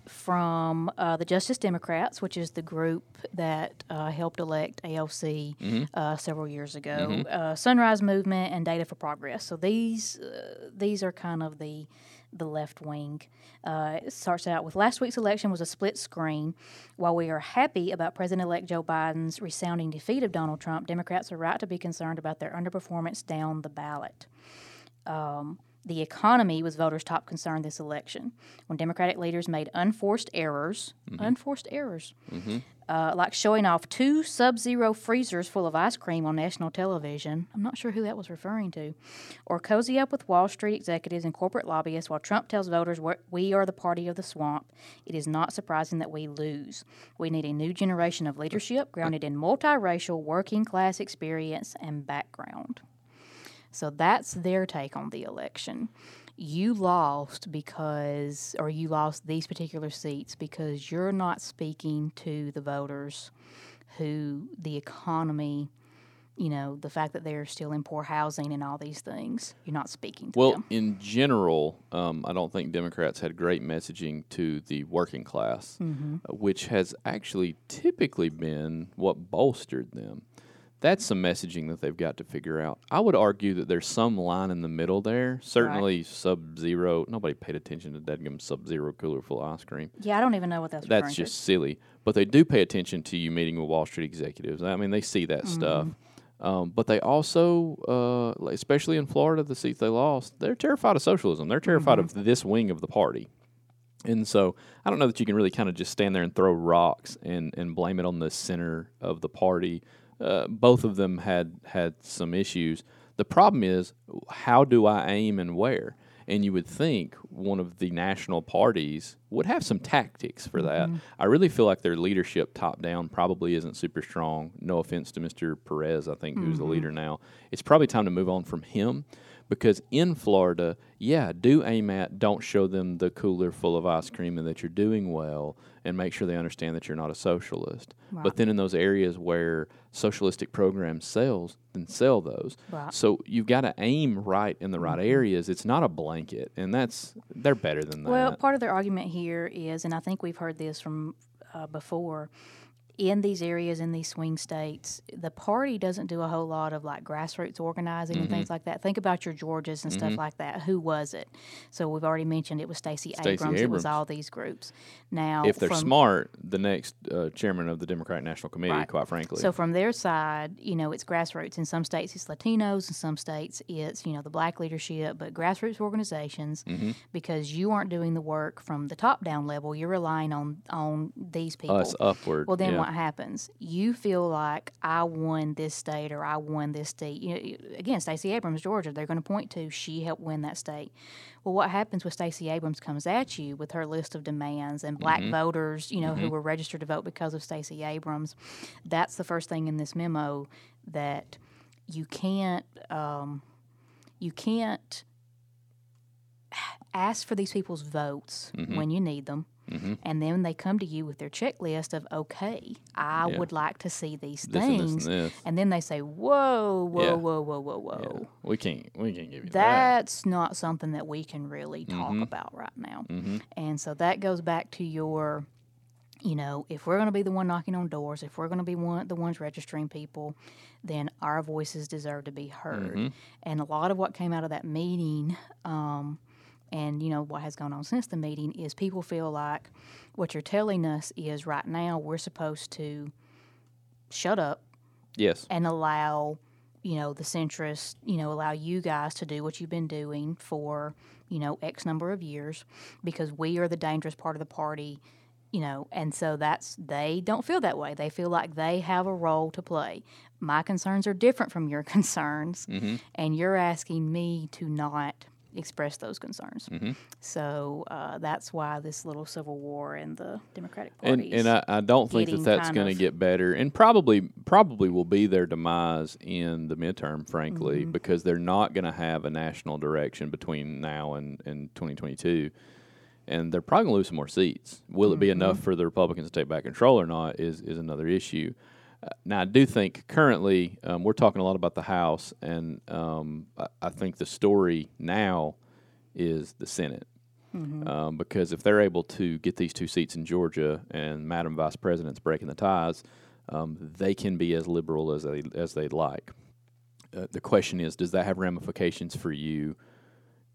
from uh, the Justice Democrats, which is the group that uh, helped elect A O C mm-hmm. uh, several years ago, mm-hmm. uh, Sunrise Movement and Data for Progress. So these uh, these are kind of the... the left wing. Uh, it starts out with, last week's election was a split screen. While we are happy about President-elect Joe Biden's resounding defeat of Donald Trump, Democrats are right to be concerned about their underperformance down the ballot. Um, the economy was voters' top concern this election, when Democratic leaders made unforced errors, mm-hmm. unforced errors, mm-hmm. uh, like showing off two Sub-Zero freezers full of ice cream on national television. I'm not sure who that was referring to. Or cozy up with Wall Street executives and corporate lobbyists while Trump tells voters we are the party of the swamp. It is not surprising that we lose. We need a new generation of leadership grounded in multiracial, working-class experience and background. So that's their take on the election. You lost because, or you lost these particular seats because you're not speaking to the voters who the economy, you know, the fact that they're still in poor housing and all these things, you're not speaking to well, them. Well, in general, um, I don't think Democrats had great messaging to the working class, mm-hmm. which has actually typically been what bolstered them. That's some messaging that they've got to figure out. I would argue that there's some line in the middle there. Certainly right. Sub-Zero. Nobody paid attention to dadgum Sub-Zero cooler full of ice cream. Yeah, I don't even know what that's That's just to. silly. But they do pay attention to you meeting with Wall Street executives. I mean, they see that mm-hmm. stuff. Um, but they also, uh, especially in Florida, the seats they lost, they're terrified of socialism. They're terrified mm-hmm. of this wing of the party. And so I don't know that you can really kind of just stand there and throw rocks and, and blame it on the center of the party. Uh, both of them had, had some issues. The problem is, how do I aim and where? And you would think one of the national parties would have some tactics for that. Mm-hmm. I really feel like their leadership top-down probably isn't super strong. No offense to Mister Perez, I think, mm-hmm. who's the leader now. It's probably time to move on from him because in Florida, yeah, do aim at, don't show them the cooler full of ice cream and that you're doing well and make sure they understand that you're not a socialist. Wow. But then in those areas where socialistic programs sells, then sell those. Wow. So you've got to aim right in the right areas. It's not a blanket, and that's they're better than that. Well, part of their argument here is, and I think we've heard this from uh, before, in these areas, in these swing states, the party doesn't do a whole lot of like grassroots organizing mm-hmm. and things like that. Think about your Georges and mm-hmm. stuff like that. Who was it? So we've already mentioned it was Stacey Abrams. Abrams. It was all these groups. Now, if they're from, smart, the next uh, chairman of the Democratic National Committee, right. quite frankly. So from their side, you know, it's grassroots. In some states, it's Latinos. In some states, it's you know the black leadership, but grassroots organizations, mm-hmm. because you aren't doing the work from the top down level. You're relying on on these people. Us upward. Well, then. Yeah. What happens? You feel like I won this state or I won this state. You know, again, Stacey Abrams, Georgia, they're going to point to she helped win that state. Well, what happens when Stacey Abrams comes at you with her list of demands and black mm-hmm. voters, you know, mm-hmm. who were registered to vote because of Stacey Abrams? That's the first thing in this memo that you can't, um, you can't ask for these people's votes mm-hmm. when you need them. Mm-hmm. And then they come to you with their checklist of, okay, I yeah. would like to see these this things. And, this and, this. And then they say, whoa, whoa, yeah. whoa, whoa, whoa, whoa. Yeah. We can't we can't give you That's that. That's not something that we can really talk mm-hmm. about right now. Mm-hmm. And so that goes back to your, you know, if we're going to be the one knocking on doors, if we're going to be one, the ones registering people, then our voices deserve to be heard. Mm-hmm. And a lot of what came out of that meeting um, – and, you know, what has gone on since the meeting is people feel like what you're telling us is right now we're supposed to shut up. Yes. And allow, you know, the centrists, you know, allow you guys to do what you've been doing for, you know, X number of years because we are the dangerous part of the party, you know. And so that's they don't feel that way. They feel like they have a role to play. My concerns are different from your concerns, mm-hmm. and you're asking me to not express those concerns. Mm-hmm. So uh, that's why this little civil war in the Democratic Party. And, and I, I don't think that that's going to get better, and probably probably will be their demise in the midterm, frankly, mm-hmm. because they're not going to have a national direction between now and, and twenty twenty-two. And they're probably going to lose some more seats. Will mm-hmm. it be enough for the Republicans to take back control or not is, is another issue. Now, I do think currently um, we're talking a lot about the House, and um, I, I think the story now is the Senate. Mm-hmm. Um, because if they're able to get these two seats in Georgia and Madam Vice President's breaking the ties, um, they can be as liberal as, they, as they'd like. Uh, the question is, does that have ramifications for you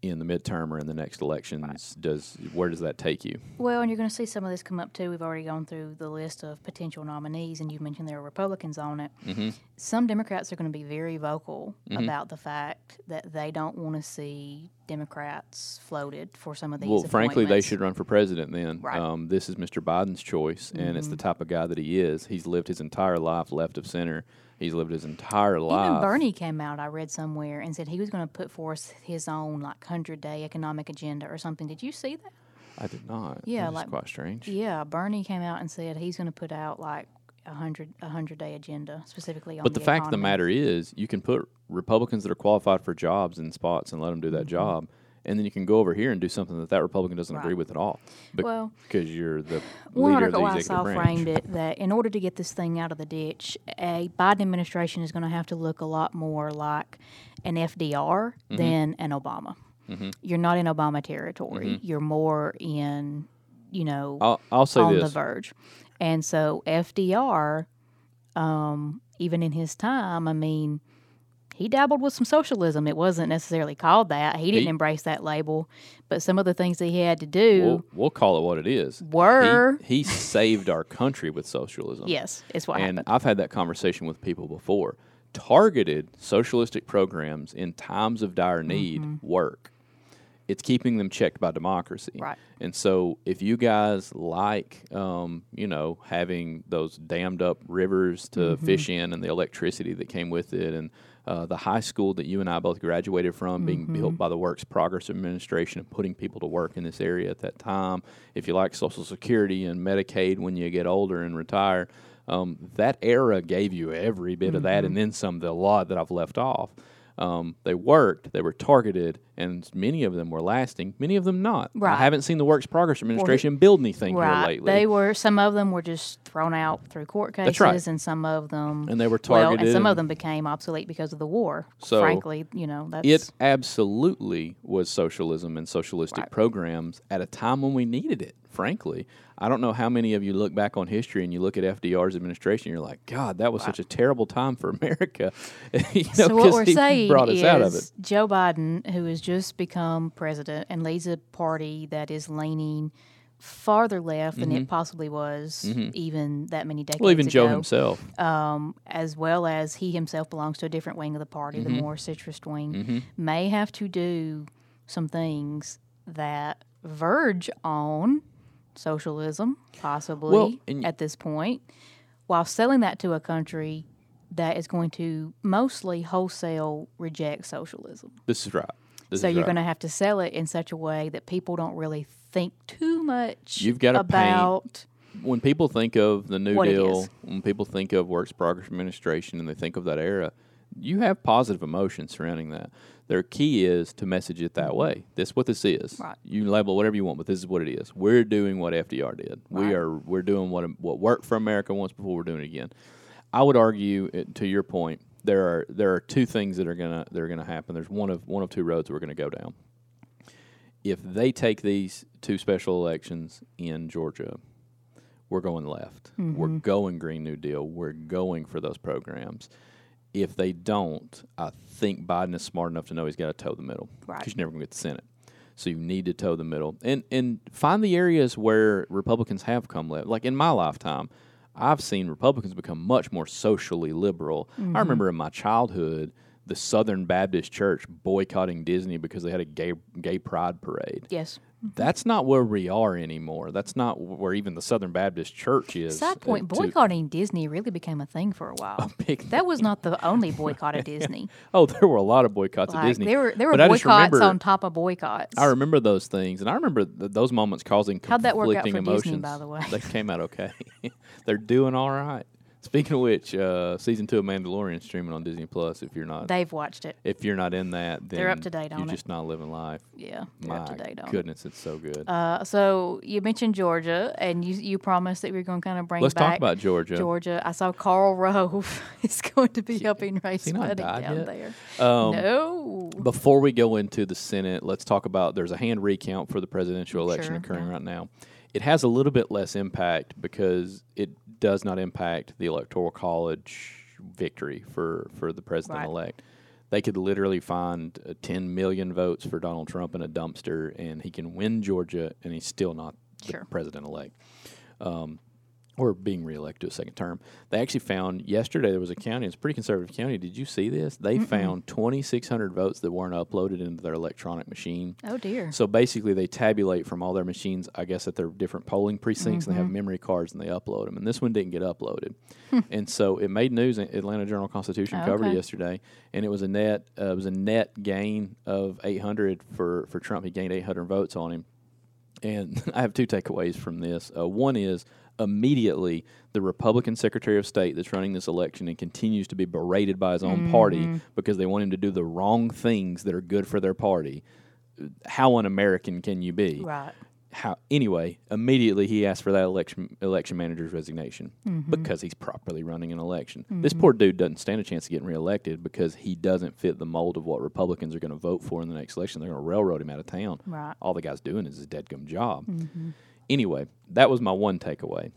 in the midterm or in the next elections, right. does where does that take you? Well, and you're going to see some of this come up, too. We've already gone through the list of potential nominees, and you mentioned there are Republicans on it. Mm-hmm. Some Democrats are going to be very vocal mm-hmm. about the fact that they don't want to see Democrats floated for some of these appointments. Well, frankly, they should run for president then. Right. Um, this is Mister Biden's choice, mm-hmm. and it's the type of guy that he is. He's lived his entire life left of center. He's lived his entire life. Even Bernie came out, I read somewhere, and said he was going to put forth his own like hundred-day economic agenda or something. Did you see that? I did not. Yeah, that like was quite strange. Yeah, Bernie came out and said he's going to put out like a hundred a hundred-day agenda specifically on. But the, the fact economy. Of the matter is, you can put Republicans that are qualified for jobs in spots and let them do that mm-hmm. job. And then you can go over here and do something that that Republican doesn't right. agree with at all. Be- well, because you're the leader of the executive branch. One article I saw framed it that in order to get this thing out of the ditch, a Biden administration is going to have to look a lot more like an F D R mm-hmm. than an Obama. Mm-hmm. You're not in Obama territory. Mm-hmm. You're more in, you know, I'll, I'll say on this. The verge. And so F D R, um, even in his time, I mean, he dabbled with some socialism. It wasn't necessarily called that. He didn't he, embrace that label. But some of the things that he had to do... We'll, we'll call it what it is. Were... He, he saved our country with socialism. Yes, it's what and happened. And I've had that conversation with people before. targeted socialistic programs in times of dire need mm-hmm. work. It's keeping them checked by democracy. Right. And so if you guys like, um, you know, having those dammed up rivers to mm-hmm. fish in and the electricity that came with it and uh, the high school that you and I both graduated from mm-hmm. being built by the Works Progress Administration and putting people to work in this area at that time, if you like Social Security and Medicaid when you get older and retire, um, that era gave you every bit mm-hmm. of that and then some, the lot that I've left off. Um, they worked, they were targeted, and many of them were lasting, many of them not. Right. I haven't seen the Works Progress Administration or, build anything right. here lately. They were, some of them were just thrown out through court cases, that's right. and some of them... And they were targeted. Well, and some and of them became obsolete because of the war, so frankly, you know, that's... It absolutely was socialism and socialistic right. programs at a time when we needed it, frankly. I don't know how many of you look back on history and you look at F D R's administration, you're like, God, that was wow. such a terrible time for America. you know, so what we're saying brought us is out of it. Joe Biden, who has just become president and leads a party that is leaning farther left mm-hmm. than it possibly was mm-hmm. even that many decades ago. Well, even ago, Joe himself. Um, as well as he himself belongs to a different wing of the party, mm-hmm. the more centrist wing, mm-hmm. may have to do some things that verge on socialism, possibly, well, and, at this point, while selling that to a country that is going to mostly wholesale reject socialism. This is right. This so is you're right. going to have to sell it in such a way that people don't really think too much You've got to about... Paint. When people think of the New Deal, when people think of Works Progress Administration and they think of that era, you have positive emotions surrounding that. Their key is to message it that way. This is what this is. Right. You label whatever you want, but this is what it is. We're doing what F D R did. Right. We are we're doing what what worked for America once before. We're doing it again. I would argue, it, to your point, there are there are two things that are gonna that are gonna happen. There's one of one of two roads we're gonna go down. If they take these two special elections in Georgia, we're going left. Mm-hmm. We're going Green New Deal. We're going for those programs. If they don't, I think Biden is smart enough to know he's got to toe the middle. Right. Because you're never going to get the Senate. So you need to toe the middle. And and find the areas where Republicans have come left. Like in my lifetime, I've seen Republicans become much more socially liberal. Mm-hmm. I remember in my childhood, the Southern Baptist Church boycotting Disney because they had a gay gay pride parade. Yes. That's not where we are anymore. That's not where even the Southern Baptist Church is. Side point, boycotting Disney really became a thing for a while. A big that was not the only boycott of Disney. Oh, there were a lot of boycotts like, of Disney. There were, there were boycotts remember, on top of boycotts. I remember those things, and I remember th- those moments causing conflicting emotions. How'd that work out for emotions. Disney, by the way? They came out okay. They're doing all right. Speaking of which, uh, season two of Mandalorian streaming on Disney Plus. If you're not, they've watched it. If you're not in that, then they're up to date on it. You're just not living life. Yeah, they're up to date on it. Goodness, it's so good. Uh, so you mentioned Georgia, and you you promised that we were going to kind of bring. Let's back talk about Georgia. Georgia. I saw Carl Rove is going to be she, helping raise money down yet? There. Um, no. Before we go into the Senate, let's talk about. There's a hand recount for the presidential election sure, occurring yeah. right now. It has a little bit less impact because it does not impact the Electoral College victory for, for the president-elect. Right. They could literally find uh, ten million votes for Donald Trump in a dumpster, and he can win Georgia, and he's still not the sure. president-elect um, or being reelected to a second term. They actually found yesterday there was a county, it's a pretty conservative county. Did you see this? They Mm-mm. found twenty-six hundred votes that weren't uploaded into their electronic machine. Oh, dear. So basically they tabulate from all their machines, I guess, at their different polling precincts, mm-hmm. and they have memory cards, and they upload them. And this one didn't get uploaded. And so it made news. Atlanta Journal-Constitution oh, covered okay. it yesterday, and it was a net uh, it was a net gain of eight hundred for, for Trump. He gained eight hundred votes on him. And I have two takeaways from this. Uh, one is... Immediately, the Republican Secretary of State that's running this election and continues to be berated by his own mm-hmm. party because they want him to do the wrong things that are good for their party. How un-American can you be? Right. How anyway? Immediately, he asked for that election election manager's resignation mm-hmm. because he's properly running an election. Mm-hmm. This poor dude doesn't stand a chance of getting reelected because he doesn't fit the mold of what Republicans are going to vote for in the next election. They're going to railroad him out of town. Right. All the guy's doing is his deadgum job. Mm-hmm. Anyway, that was my one takeaway.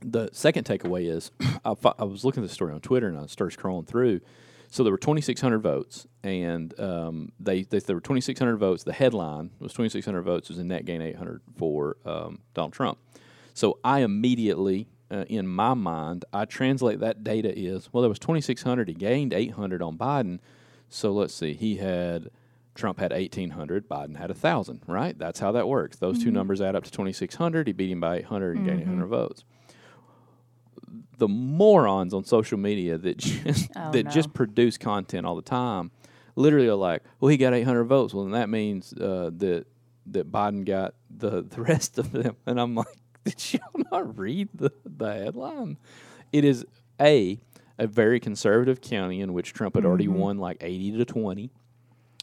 The second takeaway is I, fo- I was looking at the story on Twitter, and I started scrolling through. So there were twenty-six hundred votes, and um, they, they there were twenty-six hundred votes. The headline was twenty-six hundred votes. It was a net gain eight hundred for um, Donald Trump. So I immediately uh, in my mind, I translate that data is, well, there was twenty-six hundred. He gained eight hundred on Biden. So let's see, he had, Trump had eighteen hundred, Biden had one thousand, right? That's how that works. Those mm-hmm. two numbers add up to twenty-six hundred. He beat him by eight hundred and mm-hmm. gained one hundred votes. The morons on social media that just, oh, that no. just produce content all the time literally are like, well, he got eight hundred votes. Well, then that means uh, that that Biden got the, the rest of them. And I'm like, did y'all not read the, the headline? It is, A, a very conservative county in which Trump had already mm-hmm. won like eighty to twenty,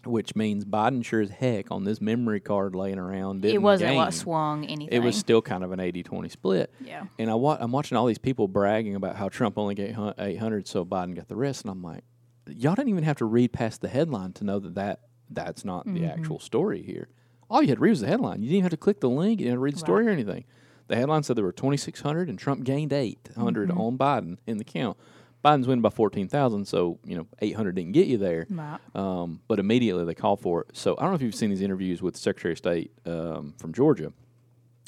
which means Biden sure as heck on this memory card laying around didn't It wasn't what swung anything. It was still kind of an eighty twenty split. Yeah. And I wa- I'm watching all these people bragging about how Trump only got eight hundred, so Biden got the rest. And I'm like, y'all didn't even have to read past the headline to know that, that that's not mm-hmm. the actual story here. All you had to read was the headline. You didn't have to click the link. You didn't have to read the story right. or anything. The headline said there were twenty-six hundred, and Trump gained eight hundred mm-hmm. on Biden in the count. Biden's winning by fourteen thousand, so, you know, eight hundred didn't get you there. Wow. Um, but immediately they called for it. So I don't know if you've seen these interviews with the Secretary of State um, from Georgia.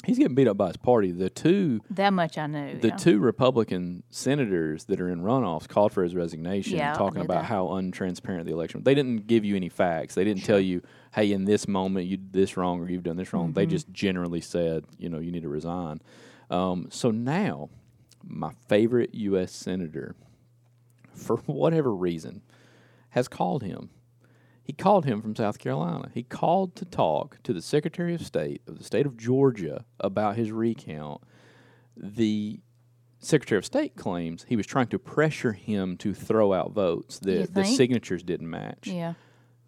He's getting beat up by his party. The two... That much I knew. The yeah. two Republican senators that are in runoffs called for his resignation, yeah, talking about that. How untransparent the election was. They didn't give you any facts. They didn't sure. tell you, hey, in this moment you did this wrong or you've done this wrong. Mm-hmm. They just generally said, you know, you need to resign. Um, so now, my favorite U S senator, for whatever reason, has called him. He called him from South Carolina. He called to talk to the Secretary of State of the state of Georgia about his recount. The Secretary of State claims he was trying to pressure him to throw out votes that the signatures didn't match. Yeah.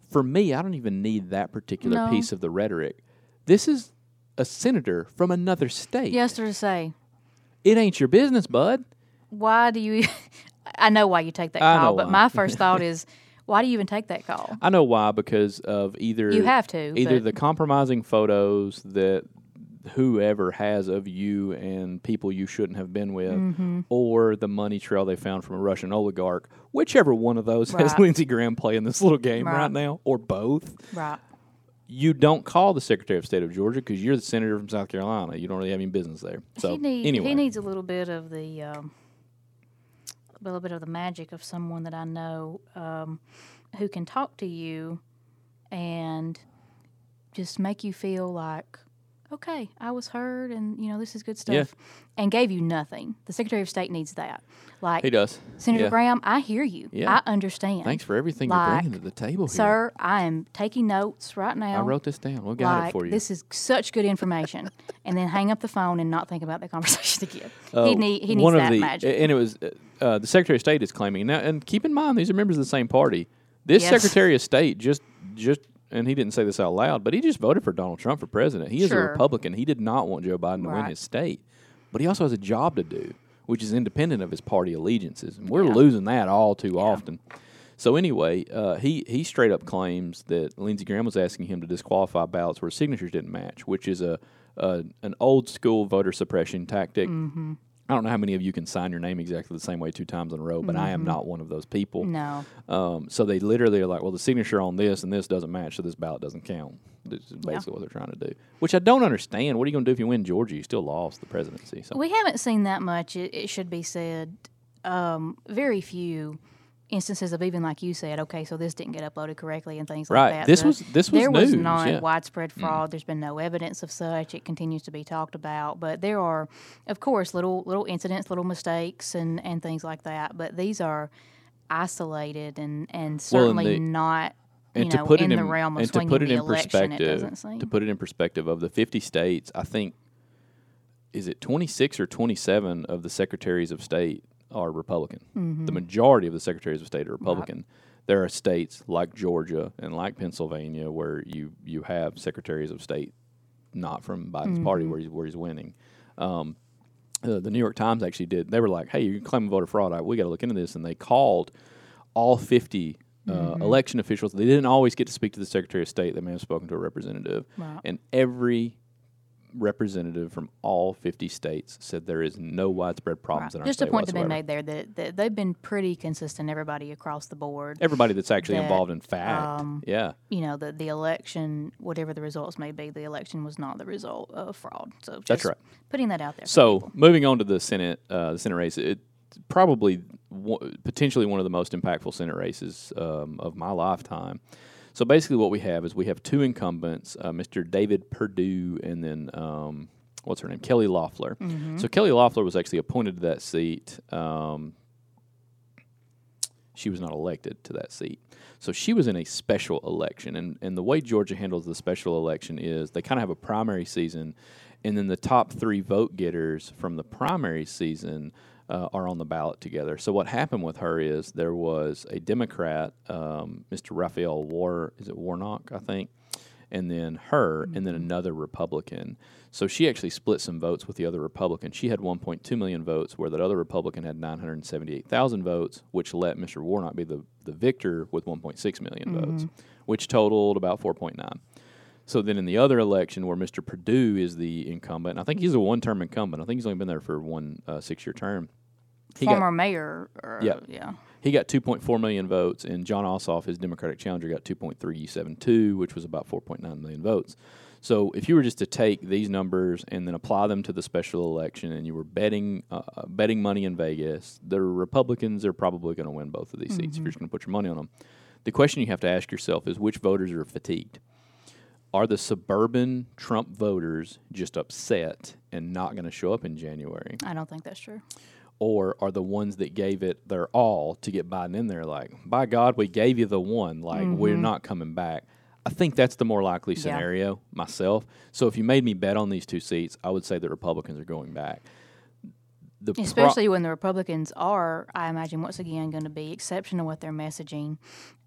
For me, I don't even need that particular no. piece of the rhetoric. This is a senator from another state. Yes, sir, to say. It ain't your business, bud. Why do you... I know why you take that call, but my first thought is, why do you even take that call? I know why, because of either you have to either the compromising photos that whoever has of you and people you shouldn't have been with, mm-hmm. or the money trail they found from a Russian oligarch, whichever one of those right. has Lindsey Graham playing this little game right. right now, or both. Right. You don't call the Secretary of State of Georgia because you're the senator from South Carolina. You don't really have any business there. So he need, anyway, he needs a little bit of the. Um, a little bit of the magic of someone that I know um, who can talk to you and just make you feel like, okay, I was heard and, you know, this is good stuff. Yeah. And gave you nothing. The Secretary of State needs that. Like, he does. Senator yeah. Graham, I hear you. Yeah. I understand. Thanks for everything like, you're bringing to the table here. Sir, I am taking notes right now. I wrote this down. We got like, it for you. This is such good information. And then hang up the phone and not think about the conversation again. Uh, he, need, he needs that the, magic. And it was uh, the Secretary of State is claiming. Now, and keep in mind, these are members of the same party. This yes. Secretary of State just just... and he didn't say this out loud, but he just voted for Donald Trump for president. He is sure. a Republican. He did not want Joe Biden right. to win his state. But he also has a job to do, which is independent of his party allegiances. And we're yeah. losing that all too yeah. often. So anyway, uh, he, he straight up claims that Lindsey Graham was asking him to disqualify ballots where signatures didn't match, which is a, a an old-school voter suppression tactic. Mm-hmm. I don't know how many of you can sign your name exactly the same way two times in a row, but mm-hmm. I am not one of those people. No. Um, so they literally are like, well, the signature on this and this doesn't match, so this ballot doesn't count. This is basically yeah. what they're trying to do, which I don't understand. What are you going to do if you win Georgia? You still lost the presidency. So. We haven't seen that much, it, it should be said. Um, very few instances of even like you said, okay, so this didn't get uploaded correctly and things right. like that. Right. This was this was There news. was not yeah. widespread fraud. Mm. There's been no evidence of such. It continues to be talked about, but there are, of course, little little incidents, little mistakes, and, and things like that. But these are isolated and and certainly well, and the, not you and know to put in it the in, realm of and swinging to put it the in election. It doesn't seem. To put it in perspective, of the fifty states, I think is it twenty-six or twenty-seven of the secretaries of state are Republican. Mm-hmm. The majority of the secretaries of state are Republican. Right. There are states like Georgia and like Pennsylvania where you, you have secretaries of state not from Biden's mm-hmm. party where he's, where he's winning. Um, uh, the New York Times actually did. They were like, hey, you're claiming voter fraud. I, we got to look into this. And they called all fifty uh, mm-hmm. election officials. They didn't always get to speak to the Secretary of State. They may have spoken to a representative. Wow. And every representative from all fifty states said there is no widespread problems right. in our Just state Just a point whatsoever. That been made there that, that they've been pretty consistent, everybody across the board. Everybody that's actually that, involved in fact. Um, yeah. You know, the, the election, whatever the results may be, the election was not the result of fraud. So just that's right. putting that out there. So people. Moving on to the Senate, uh, the Senate race, it probably w- potentially one of the most impactful Senate races um, of my lifetime. So basically what we have is we have two incumbents, uh, Mister David Perdue and then, um, what's her name, Kelly Loeffler. Mm-hmm. So Kelly Loeffler was actually appointed to that seat. Um, she was not elected to that seat. So she was in a special election. And, and the way Georgia handles the special election is they kind of have a primary season, and then the top three vote-getters from the primary season Uh, are on the ballot together. So what happened with her is there was a Democrat, um, Mister Raphael War, is it Warnock, I think, and then her, mm-hmm. and then another Republican. So she actually split some votes with the other Republican. She had one point two million votes, where that other Republican had nine hundred seventy-eight thousand votes, which let Mister Warnock be the, the victor with one point six million mm-hmm. votes, which totaled about four point nine. So then in the other election where Mister Perdue is the incumbent, and I think he's a one-term incumbent. I think he's only been there for one uh, six-year term. He Former got, mayor. Or, yeah. yeah. He got two point four million votes, and John Ossoff, his Democratic challenger, got two point three seven two, which was about four point nine million votes. So if you were just to take these numbers and then apply them to the special election and you were betting uh, betting money in Vegas, the Republicans are probably going to win both of these mm-hmm. seats if you're just going to put your money on them. The question you have to ask yourself is which voters are fatigued? Are the suburban Trump voters just upset and not going to show up in January? I don't think that's true. Or are the ones that gave it their all to get Biden in there like, by God, we gave you the one. Like, mm-hmm. we're not coming back. I think that's the more likely scenario yeah. myself. So if you made me bet on these two seats, I would say the Republicans are going back. The Especially pro- when the Republicans are, I imagine, once again, going to be exceptional with their messaging,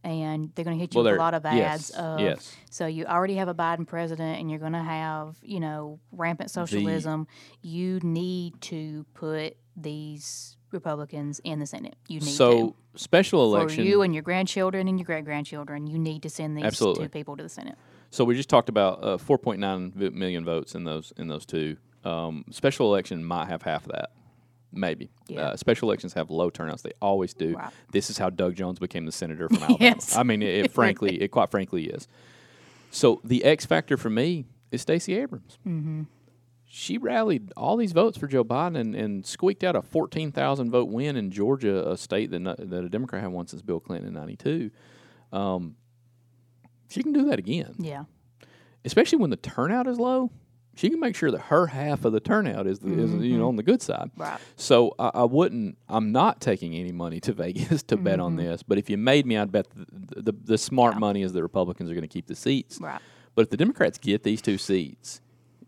and they're going to hit you well, with a lot of ads. Yes, of, yes. So you already have a Biden president, and you're going to have, you know, rampant socialism. The, you need to put these Republicans in the Senate. You need so to. Special election. For you and your grandchildren and your great-grandchildren, you need to send these absolutely. Two people to the Senate. So we just talked about uh, four point nine million votes in those, in those two. Um, special election might have half of that. Maybe. Yeah. Uh, special elections have low turnouts. They always do. Wow. This is how Doug Jones became the senator from Alabama. Yes. I mean, it, it frankly, it quite frankly is. So the X factor for me is Stacey Abrams. Mm-hmm. She rallied all these votes for Joe Biden and, and squeaked out a fourteen thousand vote win in Georgia, a state that, that a Democrat had won since Bill Clinton in ninety-two. Um, she can do that again. Yeah. Especially when the turnout is low. She can make sure that her half of the turnout is, the, mm-hmm. is you know, on the good side. Right. So I, I wouldn't. I'm not taking any money to Vegas to mm-hmm. bet on this. But if you made me, I'd bet the the, the smart yeah. money is the Republicans are going to keep the seats. Right. But if the Democrats get these two seats,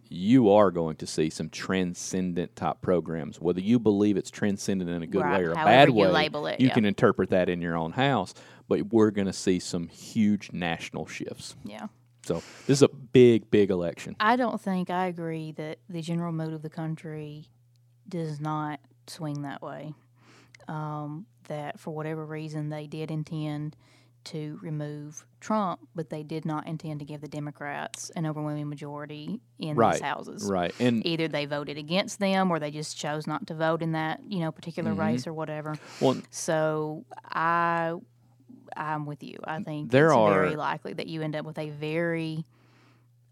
you are going to see some transcendent type programs. Whether you believe it's transcendent in a good right. way or a however bad you way, label it, you yeah. can interpret that in your own house. But we're going to see some huge national shifts. Yeah. So this is a big, big election. I don't think I agree that the general mood of the country does not swing that way, um, that for whatever reason they did intend to remove Trump, but they did not intend to give the Democrats an overwhelming majority in right, these houses. Right. And either they voted against them or they just chose not to vote in that, you know, particular mm-hmm. race or whatever. Well, so I... I'm with you. I think there it's are, very likely that you end up with a very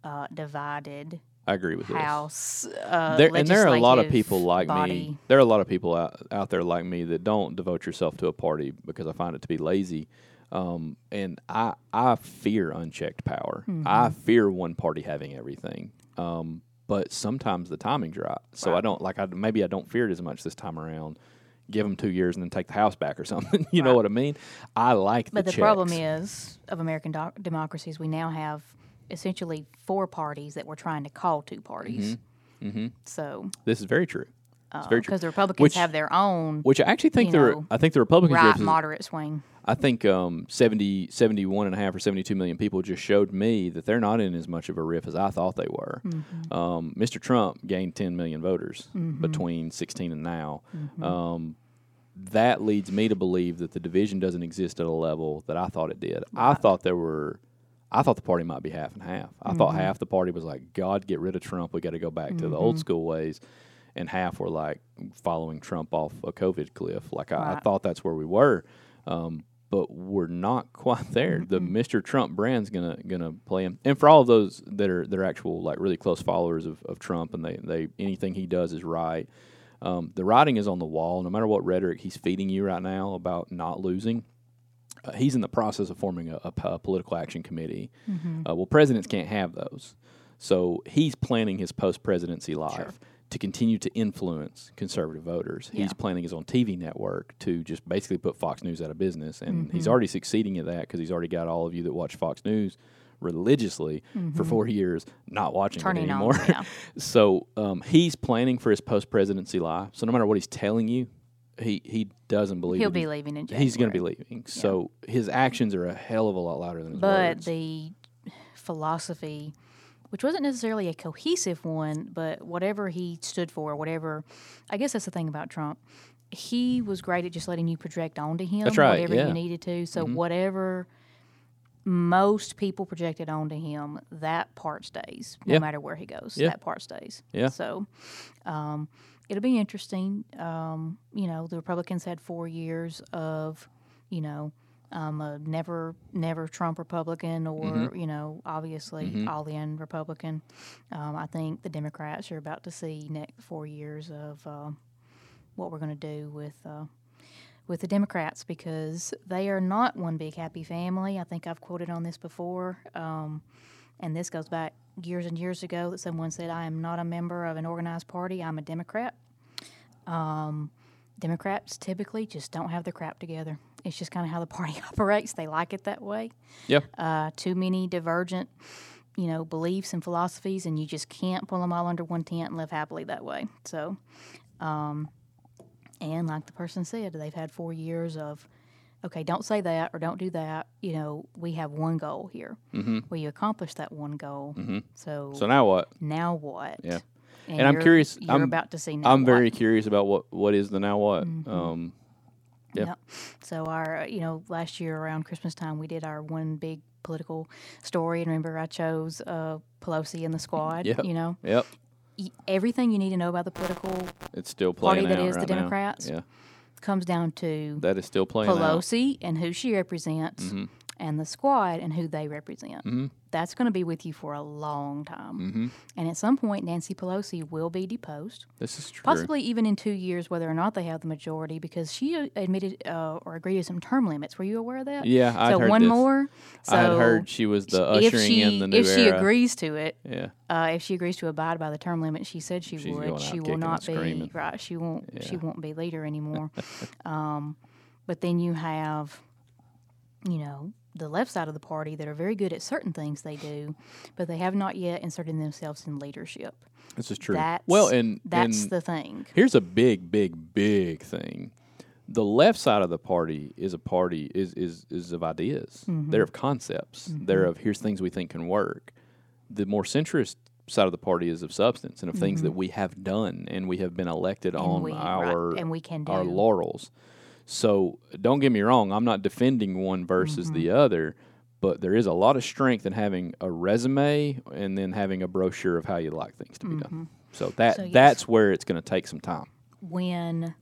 uh, divided I agree with House this. Uh, there, and there are a lot of people like body. me. There are a lot of people out, out there like me that don't devote yourself to a party because I find it to be lazy. Um, and I I fear unchecked power. Mm-hmm. I fear one party having everything. Um, but sometimes the timing's right. So wow. I don't like. I, maybe I don't fear it as much this time around. Give them two years and then take the house back or something. You right. know what I mean? I like the But the checks. Problem is, of American do- democracies, we now have essentially four parties that we're trying to call two parties. Mm-hmm. Mm-hmm. So this is very true. It's uh, very true. Because the Republicans which, have their own. Which I actually think, you know, the, I think the Republicans... Right, moderate swing. I think um, seventy, seventy-one and a half or seventy-two million people just showed me that they're not in as much of a riff as I thought they were. Mm-hmm. Um, Mister Trump gained ten million voters mm-hmm. between sixteen and now. Mm-hmm. Um, that leads me to believe that the division doesn't exist at a level that I thought it did. Right. I thought there were I thought the party might be half and half. I mm-hmm. thought half the party was like, God, get rid of Trump. We got to go back mm-hmm. to the old school ways. And half were like following Trump off a COVID cliff. Like, right. I, I thought that's where we were. Um, but we're not quite there. Mm-hmm. The Mister Trump brand's gonna gonna play him. And for all of those that are they're actual like really close followers of, of Trump, and they, they anything he does is right. Um, the writing is on the wall. No matter what rhetoric he's feeding you right now about not losing, uh, he's in the process of forming a, a, a political action committee. Mm-hmm. Uh, well, presidents can't have those. So he's planning his post-presidency life. Sure. To continue to influence conservative voters. Yeah. He's planning his own T V network to just basically put Fox News out of business. And mm-hmm. he's already succeeding at that because he's already got all of you that watch Fox News religiously mm-hmm. for four years not watching Turning it anymore. On, yeah. So um, he's planning for his post-presidency life. So no matter what he's telling you, he, he doesn't believe He'll be leaving in January. He's going to be leaving. Yeah. So his actions are a hell of a lot louder than his but words. But the philosophy, which wasn't necessarily a cohesive one, but whatever he stood for, whatever, I guess that's the thing about Trump. He was great at just letting you project onto him that's right, whatever yeah. you needed to. So mm-hmm. whatever most people projected onto him, that part stays, no yeah. matter where he goes. Yeah. That part stays. Yeah. So um, it'll be interesting. Um, you know, the Republicans had four years of, you know, Um, a never, never Trump Republican or, mm-hmm. you know, obviously mm-hmm. all-in Republican. Um, I think the Democrats are about to see next four years of uh, what we're going to do with uh, with the Democrats because they are not one big happy family. I think I've quoted on this before, um, and this goes back years and years ago that someone said, I am not a member of an organized party. I'm a Democrat. Um, Democrats typically just don't have their crap together. It's just kind of how the party operates. They like it that way. Yeah. Uh, too many divergent, you know, beliefs and philosophies, and you just can't pull them all under one tent and live happily that way. So, um, and like the person said, they've had four years of, okay, don't say that or don't do that. You know, we have one goal here. Mm-hmm. Well, you accomplished that one goal. Mm-hmm. So, so now what? Now what? Yeah. And, and I'm curious. You're I'm, about to see now I'm what. very curious about what, what is the now what. Mm-hmm. Um Yep. Yep. So our, you know, last year around Christmas time, we did our one big political story, and remember I chose uh, Pelosi and the Squad. Yep. You know, yep. Y- everything you need to know about the political it's still playing party that out is right the Democrats yeah. comes down to that is still playing Pelosi out. And who she represents, mm-hmm. and the Squad and who they represent. Mm-hmm. That's going to be with you for a long time, mm-hmm. and at some point, Nancy Pelosi will be deposed. This is true. Possibly even in two years, whether or not they have the majority, because she admitted uh, or agreed to some term limits. Were you aware of that? Yeah, I so heard one this. more. So I had heard she was the ushering she, in the new if era. If she agrees to it, yeah. Uh, if she agrees to abide by the term limit, she said she She's would. She will not be screaming. right. She won't. Yeah. She won't be leader anymore. um, but then you have, you know, the left side of the party that are very good at certain things they do, but they have not yet inserted themselves in leadership. This is true. That's, well, and that's and the thing. Here's a big, big, big thing. The left side of the party is a party is is, is of ideas. Mm-hmm. They're of concepts. Mm-hmm. They're of here's things we think can work. The more centrist side of the party is of substance and of mm-hmm. things that we have done and we have been elected and on we, our right. and we can do. our laurels. So don't get me wrong, I'm not defending one versus mm-hmm. the other, but there is a lot of strength in having a resume and then having a brochure of how you like things to be mm-hmm. done. So that so, yes. that's where it's going to take some time. When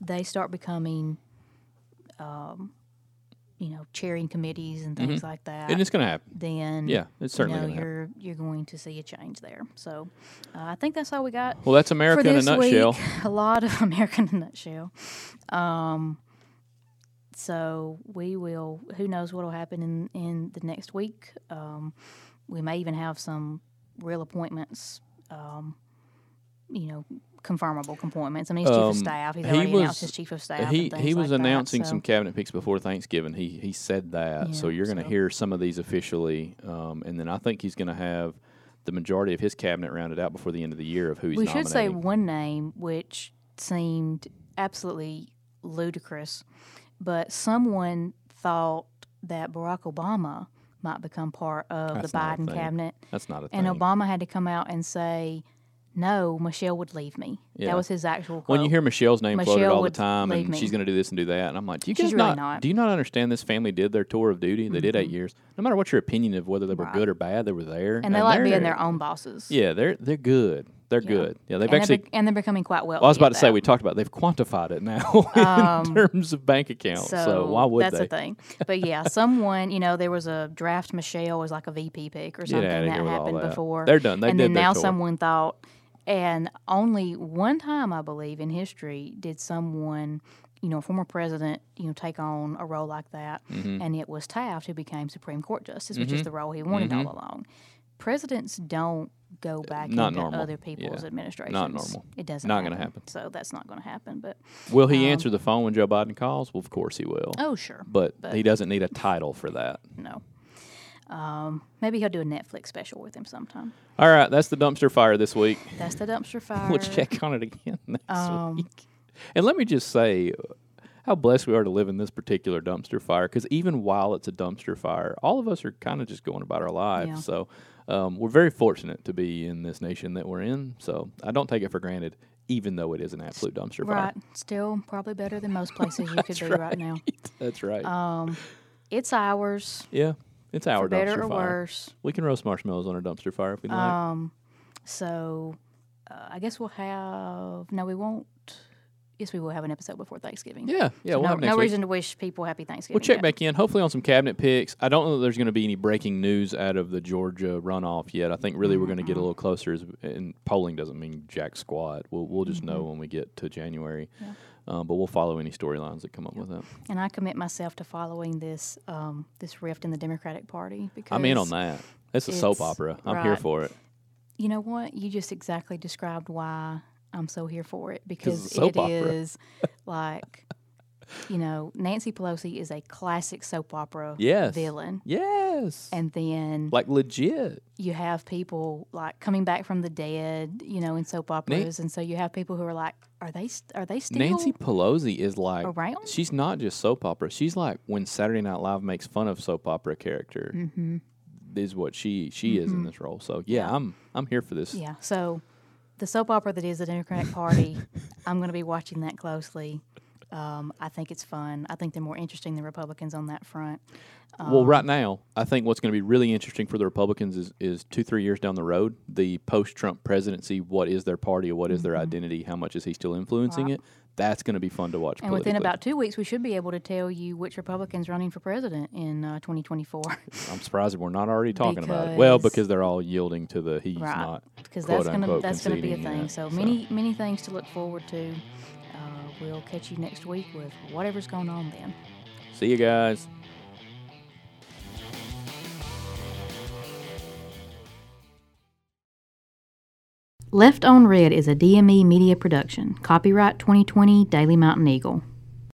they start becoming, um, you know, chairing committees and things mm-hmm. like that. And it's going to happen. Then yeah, it's certainly you know, gonna you're, happen. You're going to see a change there. So uh, I think that's all we got. Well, that's America in a nutshell. Week. A lot of America in a nutshell. Um, so we will, who knows what will happen in, in the next week. Um, we may even have some real appointments, um, you know, confirmable appointments. I mean, he's um, chief of staff. He's already he was, announced his chief of staff. He, he was like announcing that, so. some cabinet picks before Thanksgiving. He he said that. Yeah, so you're going to so. hear some of these officially. Um, and then I think he's going to have the majority of his cabinet rounded out before the end of the year of who he's we nominating. We should say one name, which seemed absolutely ludicrous, but someone thought that Barack Obama might become part of That's the Biden cabinet. That's not a thing. And Obama had to come out and say, no, Michelle would leave me. Yeah. That was his actual quote. When you hear Michelle's name Michelle floated all the time, and me. she's going to do this and do that, and I'm like, do you guys not, really not, do you not understand this family did their tour of duty? They mm-hmm. did eight years. No matter what your opinion of whether they were right. good or bad, they were there. And, and they like being their own bosses. Yeah, they're they're good. They're yeah. good. Yeah, they've and actually they're be- and they're becoming quite wealthy. Well, I was about to that. say we talked about they've quantified it now in um, terms of bank accounts. So, so why would that's they? That's the thing. But yeah, someone you know there was a draft. Michelle was like a V P pick or something that happened that. before. They're done. They and did then their now tour. Someone thought. And only one time, I believe, in history did someone, you know, a former president, you know, take on a role like that. Mm-hmm. And it was Taft who became Supreme Court Justice, mm-hmm. which is the role he wanted mm-hmm. all along. Presidents don't go back Not into normal. other people's yeah. administrations. Not normal. It doesn't Not going to happen. So that's not going to happen. But Will he um, answer the phone when Joe Biden calls? Well, of course he will. Oh, sure. But, but he doesn't need a title for that. No. Um, maybe he'll do a Netflix special with him sometime. All right, that's the dumpster fire this week. That's the dumpster fire. We'll check on it again next um, week. And let me just say how blessed we are to live in this particular dumpster fire, because even while it's a dumpster fire, all of us are kind of just going about our lives. Yeah. So um, we're very fortunate to be in this nation that we're in. So I don't take it for granted, even though it is an absolute dumpster right. fire. Still probably better than most places you could be right. right now. That's right. Um, it's ours. Yeah. It's our dumpster fire. Better or worse. We can roast marshmallows on our dumpster fire if we like. Um, so uh, I guess we'll have... No, we won't. Yes, we will have an episode before Thanksgiving. Yeah, yeah. So we'll no have next no week. reason to wish people happy Thanksgiving. We'll check yet. back in, hopefully on some cabinet picks. I don't know that there's going to be any breaking news out of the Georgia runoff yet. I think really mm-hmm. we're going to get a little closer, as, and polling doesn't mean jack squat. We'll we'll just mm-hmm. know when we get to January. Yeah. Um, but we'll follow any storylines that come up yeah. with that. And I commit myself to following this um, this rift in the Democratic Party. Because I'm in on that. It's a soap opera. I'm right. here for it. You know what? You just exactly described why I'm so here for it. Because it opera. is like, you know, Nancy Pelosi is a classic soap opera yes. villain. Yes. And then. Like legit. You have people like coming back from the dead, you know, in soap operas. Na- and so you have people who are like, Are they st- are they still Nancy Pelosi is like around? She's not just soap opera. She's like when Saturday Night Live makes fun of soap opera character mm-hmm. is what she she mm-hmm. is in this role. So yeah, I'm I'm here for this. Yeah. So the soap opera that is the Democratic Party, I'm going to be watching that closely. Um, I think it's fun. I think they're more interesting than Republicans on that front. Um, well, right now, I think what's going to be really interesting for the Republicans is, is two, three years down the road, the post-Trump presidency, what is their party, what is mm-hmm. their identity, how much is he still influencing right. it? That's going to be fun to watch. And within about two weeks, we should be able to tell you which Republican's running for president in uh, twenty twenty-four. I'm surprised that we're not already talking because about it. Well, because they're all yielding to the he's right. not, because that's going to that's going to be a thing. That, so, so many many things to look forward to. We'll catch you next week with whatever's going on then. See you guys. Left on Red is a D M E media production. Copyright twenty twenty Daily Mountain Eagle.